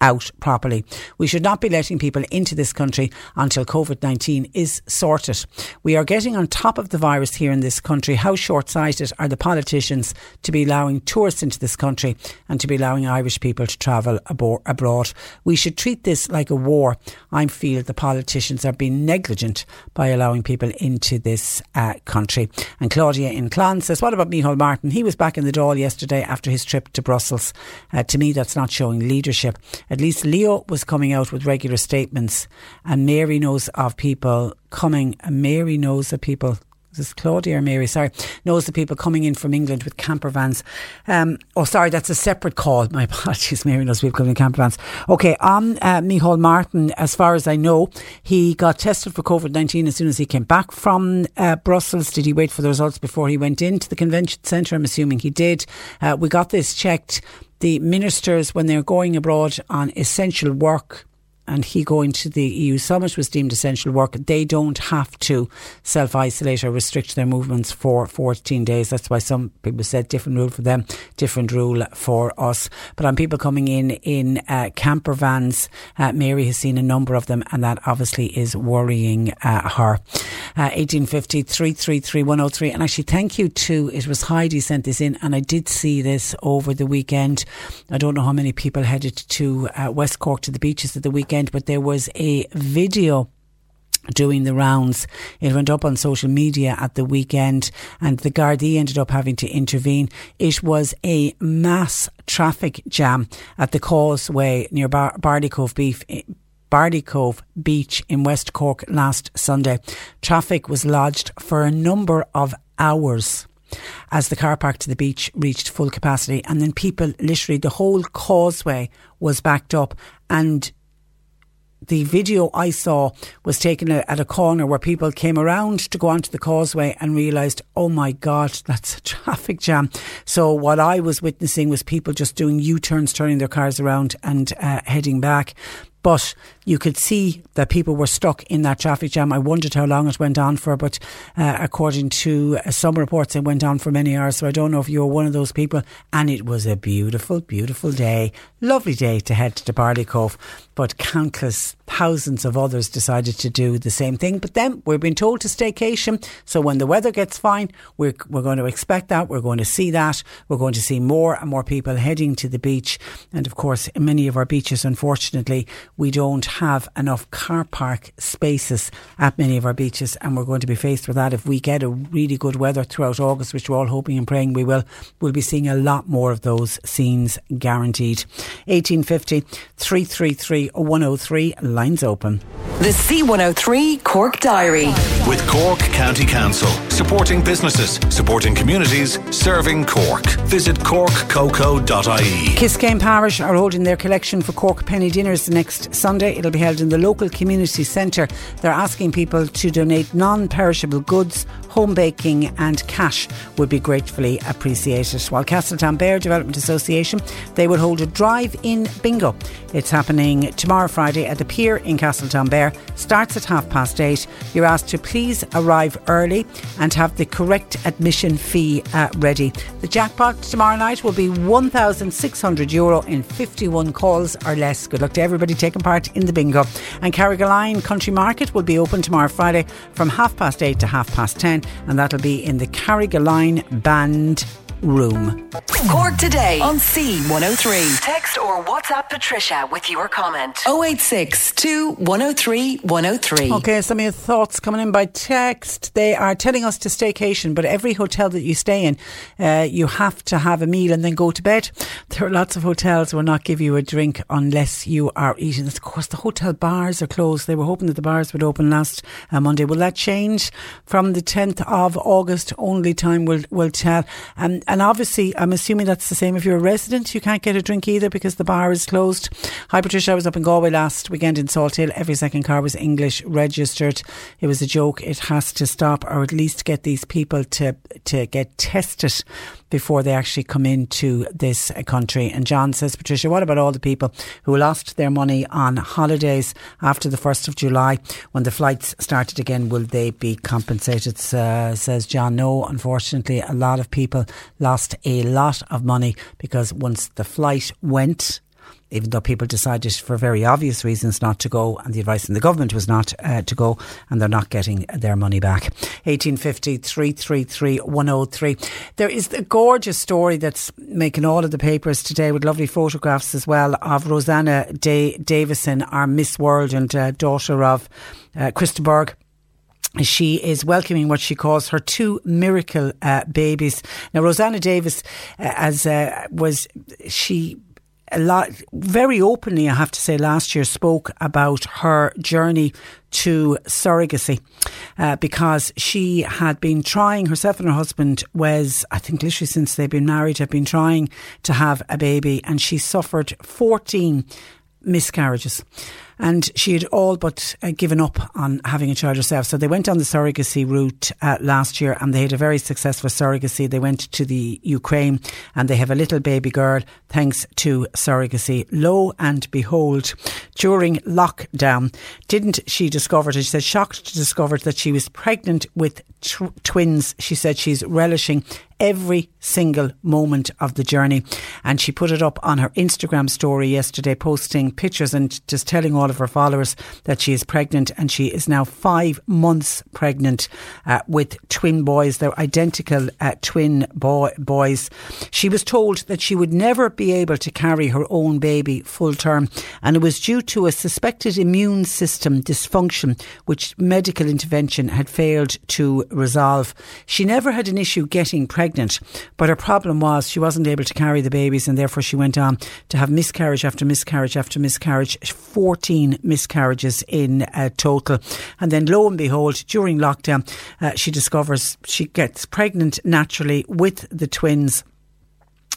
out properly. We should not be letting people into this country until COVID-19 is sorted. We are getting on top of the virus here in this country. How short-sighted are the politicians to be allowing tourists into this country and to be allowing Irish people to travel abroad? We should treat this like a war. I feel the politicians are being negligent by allowing people into this country. And Claudia in Clan says, what about Micheál Martin? He was back in the Dáil yesterday after his trip to Brussels. To me, that's not showing leadership. At least Leo was coming out with regular statements, and Mary knows of people. Is this Claudia or Mary? Sorry. Knows the people coming in from England with camper vans. That's a separate call. My apologies. Mary knows people coming in camper vans. Okay, on Micheál Martin, as far as I know, he got tested for COVID-19 as soon as he came back from Brussels. Did he wait for the results before he went into the convention centre? I'm assuming he did. We got this checked. The ministers, when they're going abroad on essential work, and he going to the EU summit was deemed essential work, they don't have to self-isolate or restrict their movements for 14 days. That's why some people said different rule for them, different rule for us. But on people coming in camper vans, Mary has seen a number of them, and that obviously is worrying her. 1850 333 103. And actually, thank you to, it was Heidi sent this in, and I did see this over the weekend. I don't know how many people headed to West Cork to the beaches at the weekend, but there was a video doing the rounds. It went up on social media at the weekend, and the Gardaí ended up having to intervene. It was a mass traffic jam at the causeway near Barley Cove Beach in West Cork last Sunday. Traffic was lodged for a number of hours as the car park to the beach reached full capacity, and then people, literally the whole causeway was backed up. And the video I saw was taken at a corner where people came around to go onto the causeway and realised, oh my God, that's a traffic jam. So what I was witnessing was people just doing U-turns, turning their cars around and heading back. But you could see that people were stuck in that traffic jam. I wondered how long it went on for, but according to some reports, it went on for many hours. So I don't know if you were one of those people. And it was a beautiful, beautiful day. Lovely day to head to Barley Cove. But countless thousands of others decided to do the same thing. But then we've been told to staycation. So when the weather gets fine, we're going to expect that. We're going to see that. We're going to see more and more people heading to the beach. And of course, in many of our beaches, unfortunately, we don't have enough car park spaces at many of our beaches, and we're going to be faced with that. If we get a really good weather throughout August, which we're all hoping and praying we will, we'll be seeing a lot more of those scenes, guaranteed. 1850 333 103, lines open. The C103 Cork Diary. With Cork County Council, supporting businesses, supporting communities, serving Cork. Visit corkcoco.ie. Kiscayne Parish are holding their collection for Cork Penny Dinners next Sunday. It'll be held in the local community centre. They're asking people to donate non-perishable goods, home baking and cash would be gratefully appreciated. While Castletown Bear Development Association, they will hold a drive-in bingo. It's happening tomorrow Friday at the Pier here in Castletownbere starts at 8:30. You're asked to please arrive early and have the correct admission fee ready. The jackpot tomorrow night will be €1,600 in 51 calls or less. Good luck to everybody taking part in the bingo. And Carrigaline Country Market will be open tomorrow Friday from 8:30 to 10:30, and that'll be in the Carrigaline Band Room. Cork Today on C103. Text or WhatsApp Patricia with your comment. 086 2103 103. Okay, some of your thoughts coming in by text. They are telling us to staycation, but every hotel that you stay in, you have to have a meal and then go to bed. There are lots of hotels that will not give you a drink unless you are eating. Of course, the hotel bars are closed. They were hoping that the bars would open last Monday. Will that change from the 10th of August? Only time will tell. And obviously, I'm assuming that's the same if you're a resident. You can't get a drink either because the bar is closed. Hi, Patricia. I was up in Galway last weekend in Salthill. Every second car was English registered. It was a joke. It has to stop, or at least get these people to get tested before they actually come into this country. And John says, Patricia, what about all the people who lost their money on holidays after the 1st of July when the flights started again? Will they be compensated? Says John, no. Unfortunately, a lot of people lost a lot of money because once the flight went, even though people decided for very obvious reasons not to go, and the advice from the government was not to go, and they're not getting their money back. 1850 333 103. There is a gorgeous story that's making all of the papers today with lovely photographs as well of Rosanna Davison, our Miss World and daughter of Christaberg. She is welcoming what she calls her two miracle babies. Now, Rosanna Davis, very openly, I have to say, last year spoke about her journey to surrogacy because she had been trying, herself and her husband Wes, I think literally since they've been married, have been trying to have a baby, and she suffered 14 miscarriages. And she had all but given up on having a child herself. So they went on the surrogacy route last year, and they had a very successful surrogacy. They went to the Ukraine and they have a little baby girl thanks to surrogacy. Lo and behold, during lockdown, she said, shocked to discover that she was pregnant with twins. She said she's relishing every single moment of the journey. And she put it up on her Instagram story yesterday, posting pictures and just telling all of her followers that she is pregnant, and she is now 5 months pregnant with twin boys. They're identical twin boys. She was told that she would never be able to carry her own baby full term, and it was due to a suspected immune system dysfunction which medical intervention had failed to resolve. She never had an issue getting pregnant, but her problem was she wasn't able to carry the babies, and therefore she went on to have miscarriage after miscarriage after miscarriage, 14 miscarriages in total. And then lo and behold, during lockdown, she discovers she gets pregnant naturally with the twins.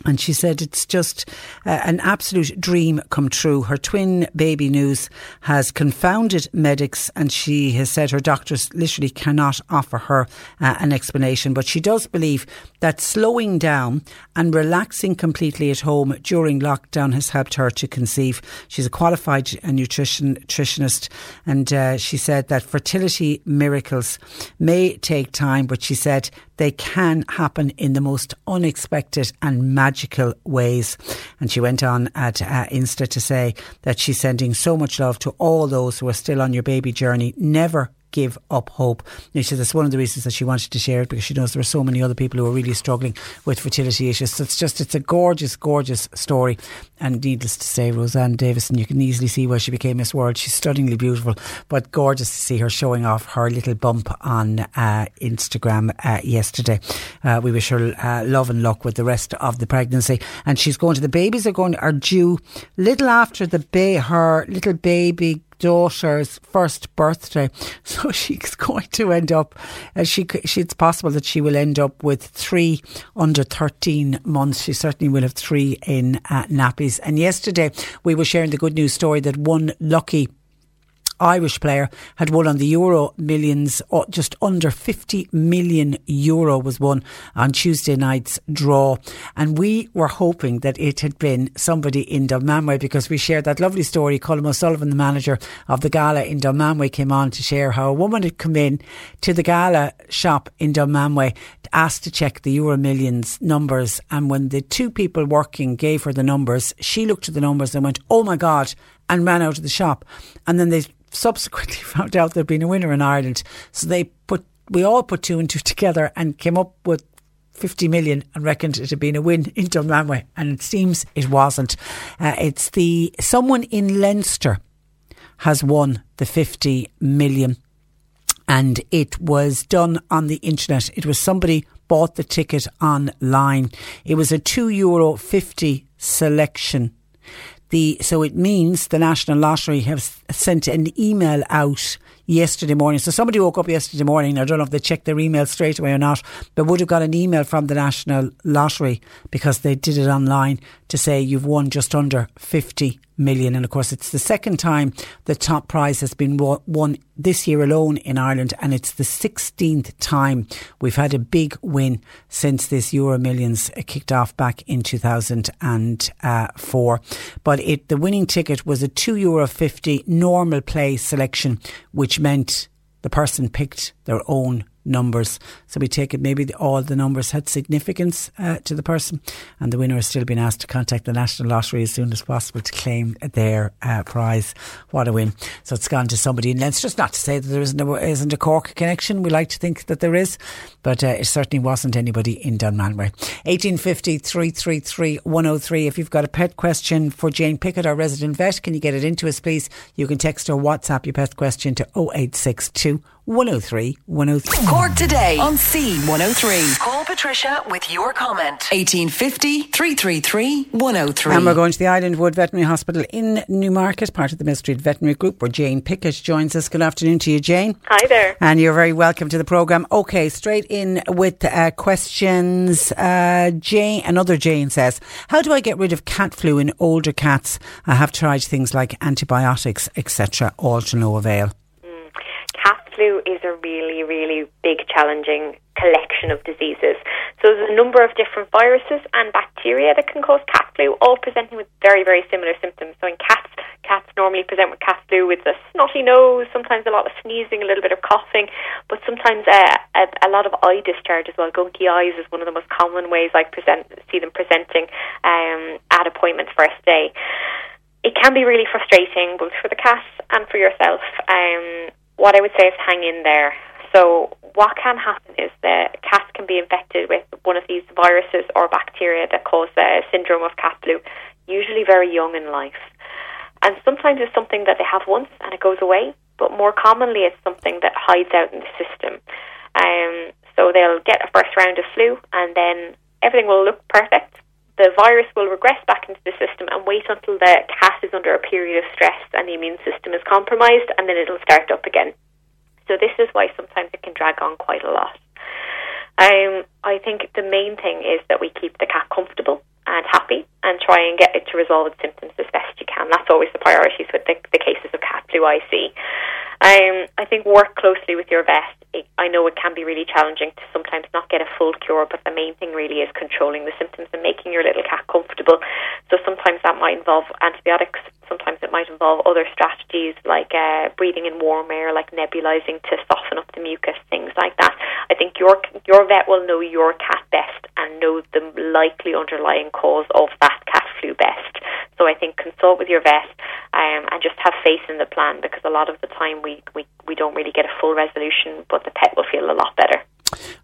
And she said it's just an absolute dream come true. Her twin baby news has confounded medics, and she has said her doctors literally cannot offer her an explanation. But she does believe that slowing down and relaxing completely at home during lockdown has helped her to conceive. She's a qualified nutritionist, and she said that fertility miracles may take time, but she said they can happen in the most unexpected and magical ways. And she went on at Insta to say that she's sending so much love to all those who are still on your baby journey. Never give up hope. And she said that's one of the reasons that she wanted to share it, because she knows there are so many other people who are really struggling with fertility issues. So it's a gorgeous, gorgeous story. And needless to say, Rosanna Davison, you can easily see why she became Miss World. She's stunningly beautiful, but gorgeous to see her showing off her little bump on Instagram yesterday. We wish her love and luck with the rest of the pregnancy. And she's going to, the babies are due little after her little baby daughter's first birthday, so she's going to end up it's possible that she will end up with three under 13 months. She certainly will have three in nappies. And yesterday we were sharing the good news story that one lucky Irish player, had won on the EuroMillions. Just under €50 million was won on Tuesday night's draw. And we were hoping that it had been somebody in Dunmanway, because we shared that lovely story. Colm O'Sullivan, the manager of the gala in Dunmanway, came on to share how a woman had come in to the gala shop in Dunmanway, asked to check the EuroMillions numbers, and when the two people working gave her the numbers, she looked at the numbers and went, oh my God, and ran out of the shop. And then they subsequently found out there'd been a winner in Ireland. So we all put two and two together and came up with 50 million and reckoned it had been a win in Dunmanway, and it seems it wasn't. It's someone in Leinster has won the 50 million. And it was done on the internet. It was somebody bought the ticket online. It was a €2.50 selection. So it means the National Lottery have sent an email out yesterday morning. So somebody woke up yesterday morning. I don't know if they checked their email straight away or not, but would have got an email from the National Lottery, because they did it online, to say you've won just under 50 million. And of course, it's the second time the top prize has been won this year alone in Ireland, and it's the 16th time we've had a big win since this EuroMillions kicked off back in 2004. But the winning ticket was a €2.50 normal play selection, which meant the person picked their own numbers. So we take it maybe all the numbers had significance to the person, and the winner has still been asked to contact the National Lottery as soon as possible to claim their prize. What a win. So it's gone to somebody in Leinster. It's not to say that there isn't a Cork connection. We like to think that there is, but it certainly wasn't anybody in Dunmanway. 1850 333 103. If you've got a pet question for Jane Pickett, our resident vet, can you get it into us, please? You can text or WhatsApp your pet question to 0862 103 103. Cork Today on C103. Call Patricia with your comment. 1850 333 103. And we're going to the Island Wood Veterinary Hospital in Newmarket, part of the Mill Street Veterinary Group, where Jane Pickett joins us. Good afternoon to you, Jane. Hi there. And you're very welcome to the programme. OK, straight in with questions. Jane, another Jane says, how do I get rid of cat flu in older cats? I have tried things like antibiotics, etc., all to no avail. Flu is a really, really big, challenging collection of diseases. So there's a number of different viruses and bacteria that can cause cat flu, all presenting with very, very similar symptoms. So in cats normally present with cat flu with a snotty nose, sometimes a lot of sneezing, a little bit of coughing, but sometimes a lot of eye discharge as well. Gunky eyes is one of the most common ways I see them presenting at appointment first day. It can be really frustrating, both for the cat and for yourself. What I would say is hang in there. So what can happen is that cats can be infected with one of these viruses or bacteria that cause the syndrome of cat flu, usually very young in life. And sometimes it's something that they have once and it goes away, but more commonly it's something that hides out in the system. So they'll get a first round of flu and then everything will look perfect. The virus will regress back into the system and wait until the cat is under a period of stress and the immune system is compromised, and then it'll start up again. So this is why sometimes it can drag on quite a lot. I think the main thing is that we keep the cat comfortable and happy and try and get it to resolve its symptoms as best you can. That's always the priorities with the cases of cat flu I see. I think work closely with your vet. I know it can be really challenging to sometimes not get a full cure, but the main thing really is controlling the symptoms and making your little cat comfortable. So sometimes that might involve antibiotics. Sometimes it might involve other strategies like breathing in warm air, like nebulizing to soften up the mucus, things like that. I think your vet will know your cat best and know the likely underlying cause of that cat flu best. So I think consult with your vet and just have faith in the plan, because a lot of the time we don't really get a full resolution, but the pet will feel a lot better.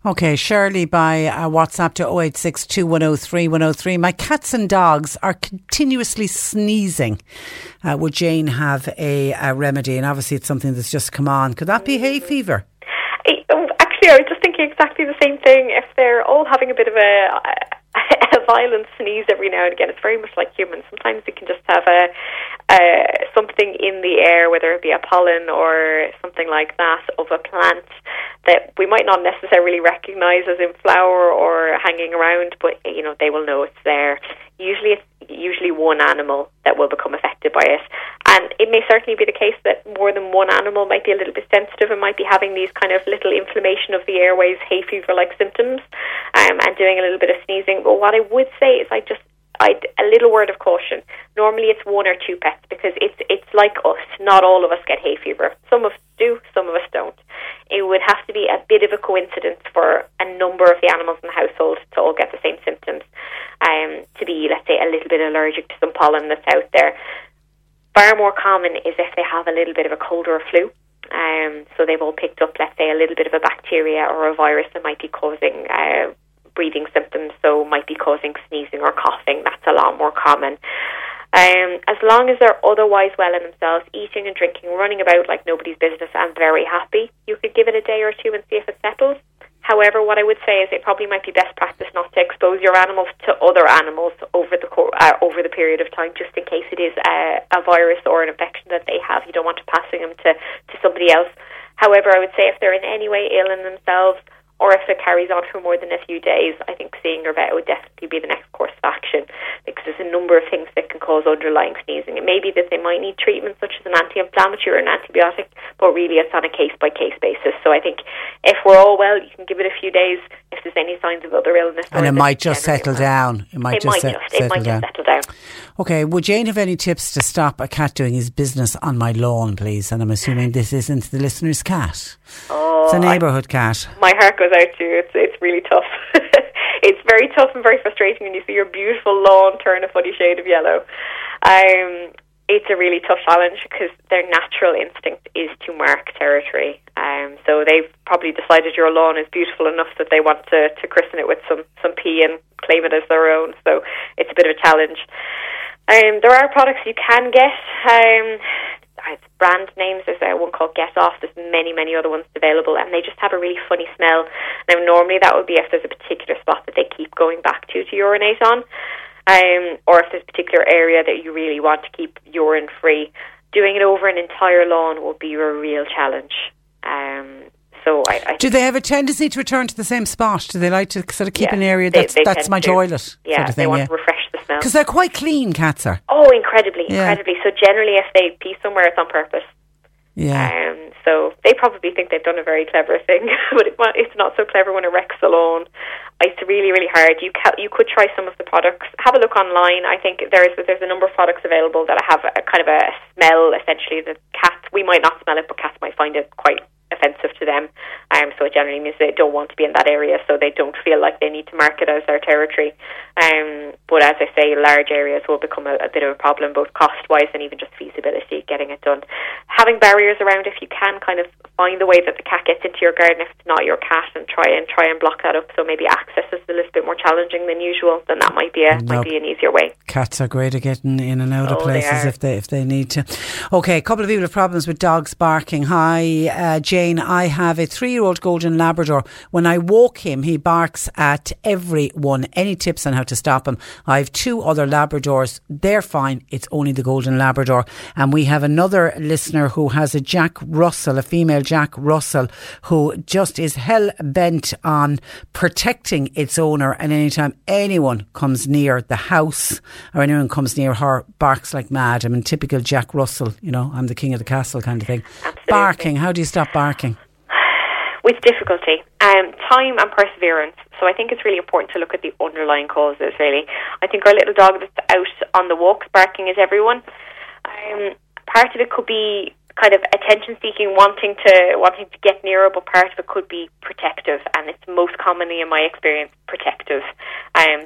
Okay, Shirley by WhatsApp to 0862103103. My cats and dogs are continuously sneezing. Would Jane have a remedy? And obviously it's something that's just come on. Could that be hay fever? Actually, I was just thinking exactly the same thing. If they're all having a bit of a violent sneeze every now and again, it's very much like humans. Sometimes we can just have something in the air, whether it be a pollen or something like that of a plant that we might not necessarily recognize as in flower or hanging around, but you know, they will know it's there. Usually it's one animal that will become affected by it. And it may certainly be the case that more than one animal might be a little bit sensitive and might be having these kind of little inflammation of the airways, hay fever-like symptoms, and doing a little bit of sneezing. But what I would say is a little word of caution. Normally it's one or two pets because it's like us. Not all of us get hay fever. Some of us do, some of us don't. It would have to be a bit of a coincidence for a number of the animals in the household to all get the same symptoms, to be, let's say, a little bit allergic to some pollen that's out there. Far more common is if they have a little bit of a cold or a flu. So they've all picked up, let's say, a little bit of a bacteria or a virus that might be causing breathing symptoms, so might be causing sneezing or coughing. That's a lot more common. As long as they're otherwise well in themselves, eating and drinking, running about like nobody's business and very happy, you could give it a day or two and see if it settles. However, what I would say is it probably might be best practice not to expose your animals to other animals over the period of time, just in case it is a virus or an infection that they have. You don't want to passing them to somebody else. However, I would say if they're in any way ill in themselves, or if it carries on for more than a few days, I think seeing your vet would definitely be the next course of action, because there's a number of things that can cause underlying sneezing. It may be that they might need treatment such as an anti-inflammatory or an antibiotic, but really it's on a case-by-case basis. So I think if we're all well, you can give it a few days. If there's any signs of other illness, and it might just settle down. It might just settle down. Okay, would Jane have any tips to stop a cat doing his business on my lawn, please? And I'm assuming this isn't the listener's cat. Oh, it's a neighbourhood cat. My heart goes out to you. It's really tough. It's very tough and very frustrating when you see your beautiful lawn turn a funny shade of yellow. It's a really tough challenge because their natural instinct is to mark territory. So they've probably decided your lawn is beautiful enough that they want to christen it with some pee and claim it as their own. So it's a bit of a challenge. There are products you can get. It's brand names. There's one called Get Off. There's many other ones available, and they just have a really funny smell. Now, normally that would be if there's a particular spot that they keep going back to urinate on, or if there's a particular area that you really want to keep urine free. Doing it over an entire lawn will be a real challenge. Do they have a tendency to return to the same spot? Do they like to sort of keep an area that's my toilet? Yeah, sort of thing, they want to refresh the smell. Because they're quite clean, cats are. Oh, incredibly. So generally if they pee somewhere, it's on purpose. Yeah. So they probably think they've done a very clever thing, but it's not so clever when it wrecks the lawn. It's really hard. You could try some of the products. Have a look online. I think there's a number of products available that have a kind of a smell, essentially, that cats, we might not smell it, but cats might find it quite offensive to them. So it generally means they don't want to be in that area, so they don't feel like they need to mark it as their territory. But as I say, large areas will become a bit of a problem, both cost-wise and even just feasibility, getting it done. Having barriers around, if you can, kind of find the way that the cat gets into your garden if it's not your cat, and try and block that up. So maybe access is a little bit more challenging than usual, then that might be an easier way. Cats are great at getting in and out of places if they need to. Okay, a couple of people have problems with dogs barking. Hi, Jane, I have a 3-year-old golden Labrador. When I walk him, he barks at everyone. Any tips on how to stop him? I have 2 other Labradors. They're fine. It's only the golden Labrador. And we have another listener who has a Jack Russell, a female Jack Russell, who just is hell bent on protecting its owner, and anytime anyone comes near the house or anyone comes near her, barks like mad. I mean, typical Jack Russell, I'm the king of the castle kind of thing. Absolutely. Barking, how do you stop barking? With difficulty, time and perseverance. So I think it's really important to look at the underlying causes, really. I think our little dog that's out on the walks barking is everyone. Part of it could be kind of attention seeking, wanting to get nearer, but part of it could be protective, and it's most commonly, in my experience, protective.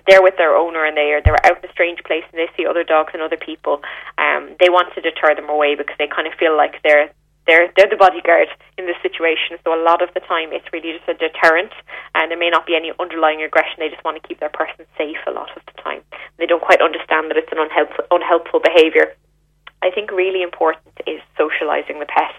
They're with their owner and they're out in a strange place and they see other dogs and other people. They want to deter them away because they kind of feel like they're the bodyguard in this situation. So a lot of the time it's really just a deterrent, and there may not be any underlying aggression. They just want to keep their person safe a lot of the time. They don't quite understand that it's an unhelpful behaviour. I think really important is socialising the pet,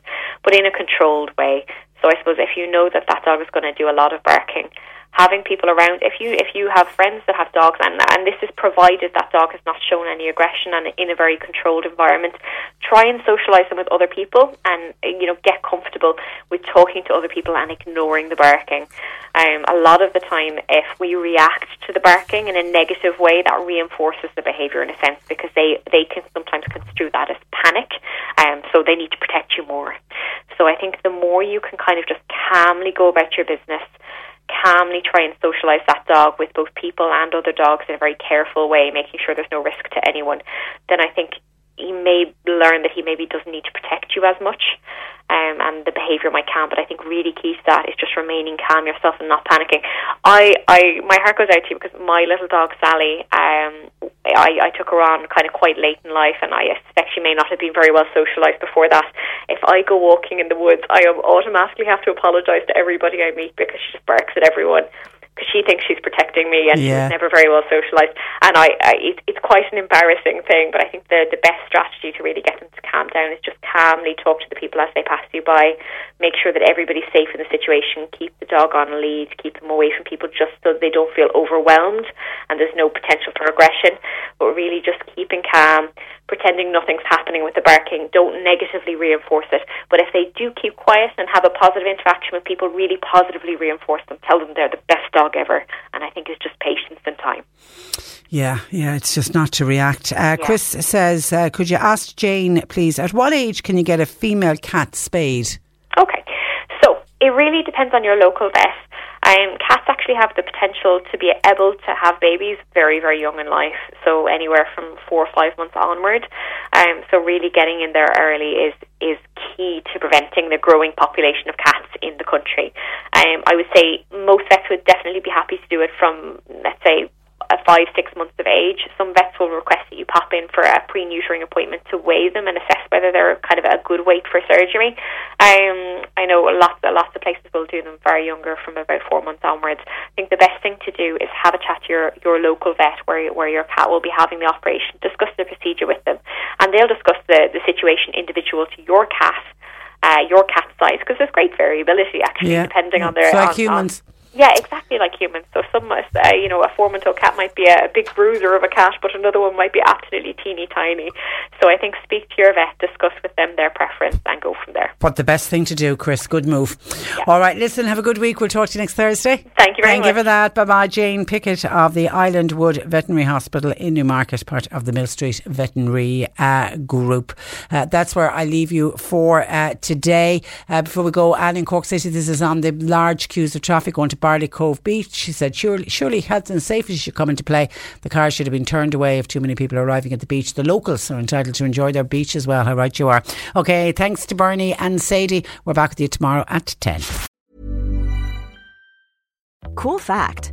but in a controlled way. So I suppose if you know that dog is going to do a lot of barking, having people around. If you have friends that have dogs, and this is provided that dog has not shown any aggression and in a very controlled environment, try and socialise them with other people, and get comfortable with talking to other people and ignoring the barking. A lot of the time, if we react to the barking in a negative way, that reinforces the behaviour in a sense, because they can sometimes construe that as panic, so they need to protect you more. So I think the more you can kind of just calmly go about your business, calmly try and socialise that dog with both people and other dogs in a very careful way, making sure there's no risk to anyone, then I think he may learn that he maybe doesn't need to protect you as much, and the behaviour might calm. But I think really key to that is just remaining calm yourself and not panicking. I my heart goes out to you, because my little dog Sally, I took her on kind of quite late in life, and I suspect she may not have been very well socialised before that. If I go walking in the woods, I automatically have to apologise to everybody I meet, because she just barks at everyone, because she thinks she's protecting me, and she's never very well socialised. And it's quite an embarrassing thing, but I think the best strategy to really get them to calm down is just calmly talk to the people as they pass you by, make sure that everybody's safe in the situation, keep the dog on a lead, keep them away from people just so they don't feel overwhelmed and there's no potential for aggression, but really just keeping calm, pretending nothing's happening with the barking. Don't negatively reinforce it, but if they do keep quiet and have a positive interaction with people, really positively reinforce them. Tell them they're the best dog ever, and I think it's just patience and time. Yeah, it's just not to react. Chris says, could you ask Jane, please, at what age can you get a female cat spayed? Okay, so it really depends on your local vet. Cats actually have the potential to be able to have babies very, very young in life, so anywhere from 4 or 5 months onward. So really getting in there early is key to preventing the growing population of cats in the country. I would say most vets would definitely be happy to do it from, let's say, 5-6 months of age. Some vets will request that you pop in for a pre-neutering appointment to weigh them and assess whether they're kind of a good weight for surgery. I know lots of places will do them very younger, from about 4 months onwards. I think the best thing to do is have a chat to your local vet where your cat will be having the operation, discuss the procedure with them, and they'll discuss the situation individual to your cat, your cat's size, because there's great variability actually, depending on their... It's like humans. Yeah, exactly like humans. So some, a 4-month-old cat might be a big bruiser of a cat, but another one might be absolutely teeny tiny. So I think speak to your vet, discuss with them their preference, and go from there. But the best thing to do, Chris. Good move. Yeah. All right, listen, have a good week. We'll talk to you next Thursday. Thank you very much. Thank you for that. Bye-bye. Jane Pickett of the Island Wood Veterinary Hospital in Newmarket, part of the Mill Street Veterinary Group. That's where I leave you for today. Before we go, Anne in Cork City, this is on the large queues of traffic going to Barley Cove Beach. She said, surely health and safety should come into play. The car should have been turned away if too many people are arriving at the beach. The locals are entitled to enjoy their beach as well. How right you are. Okay, thanks to Bernie and Sadie. We're back with you tomorrow at 10. Cool fact,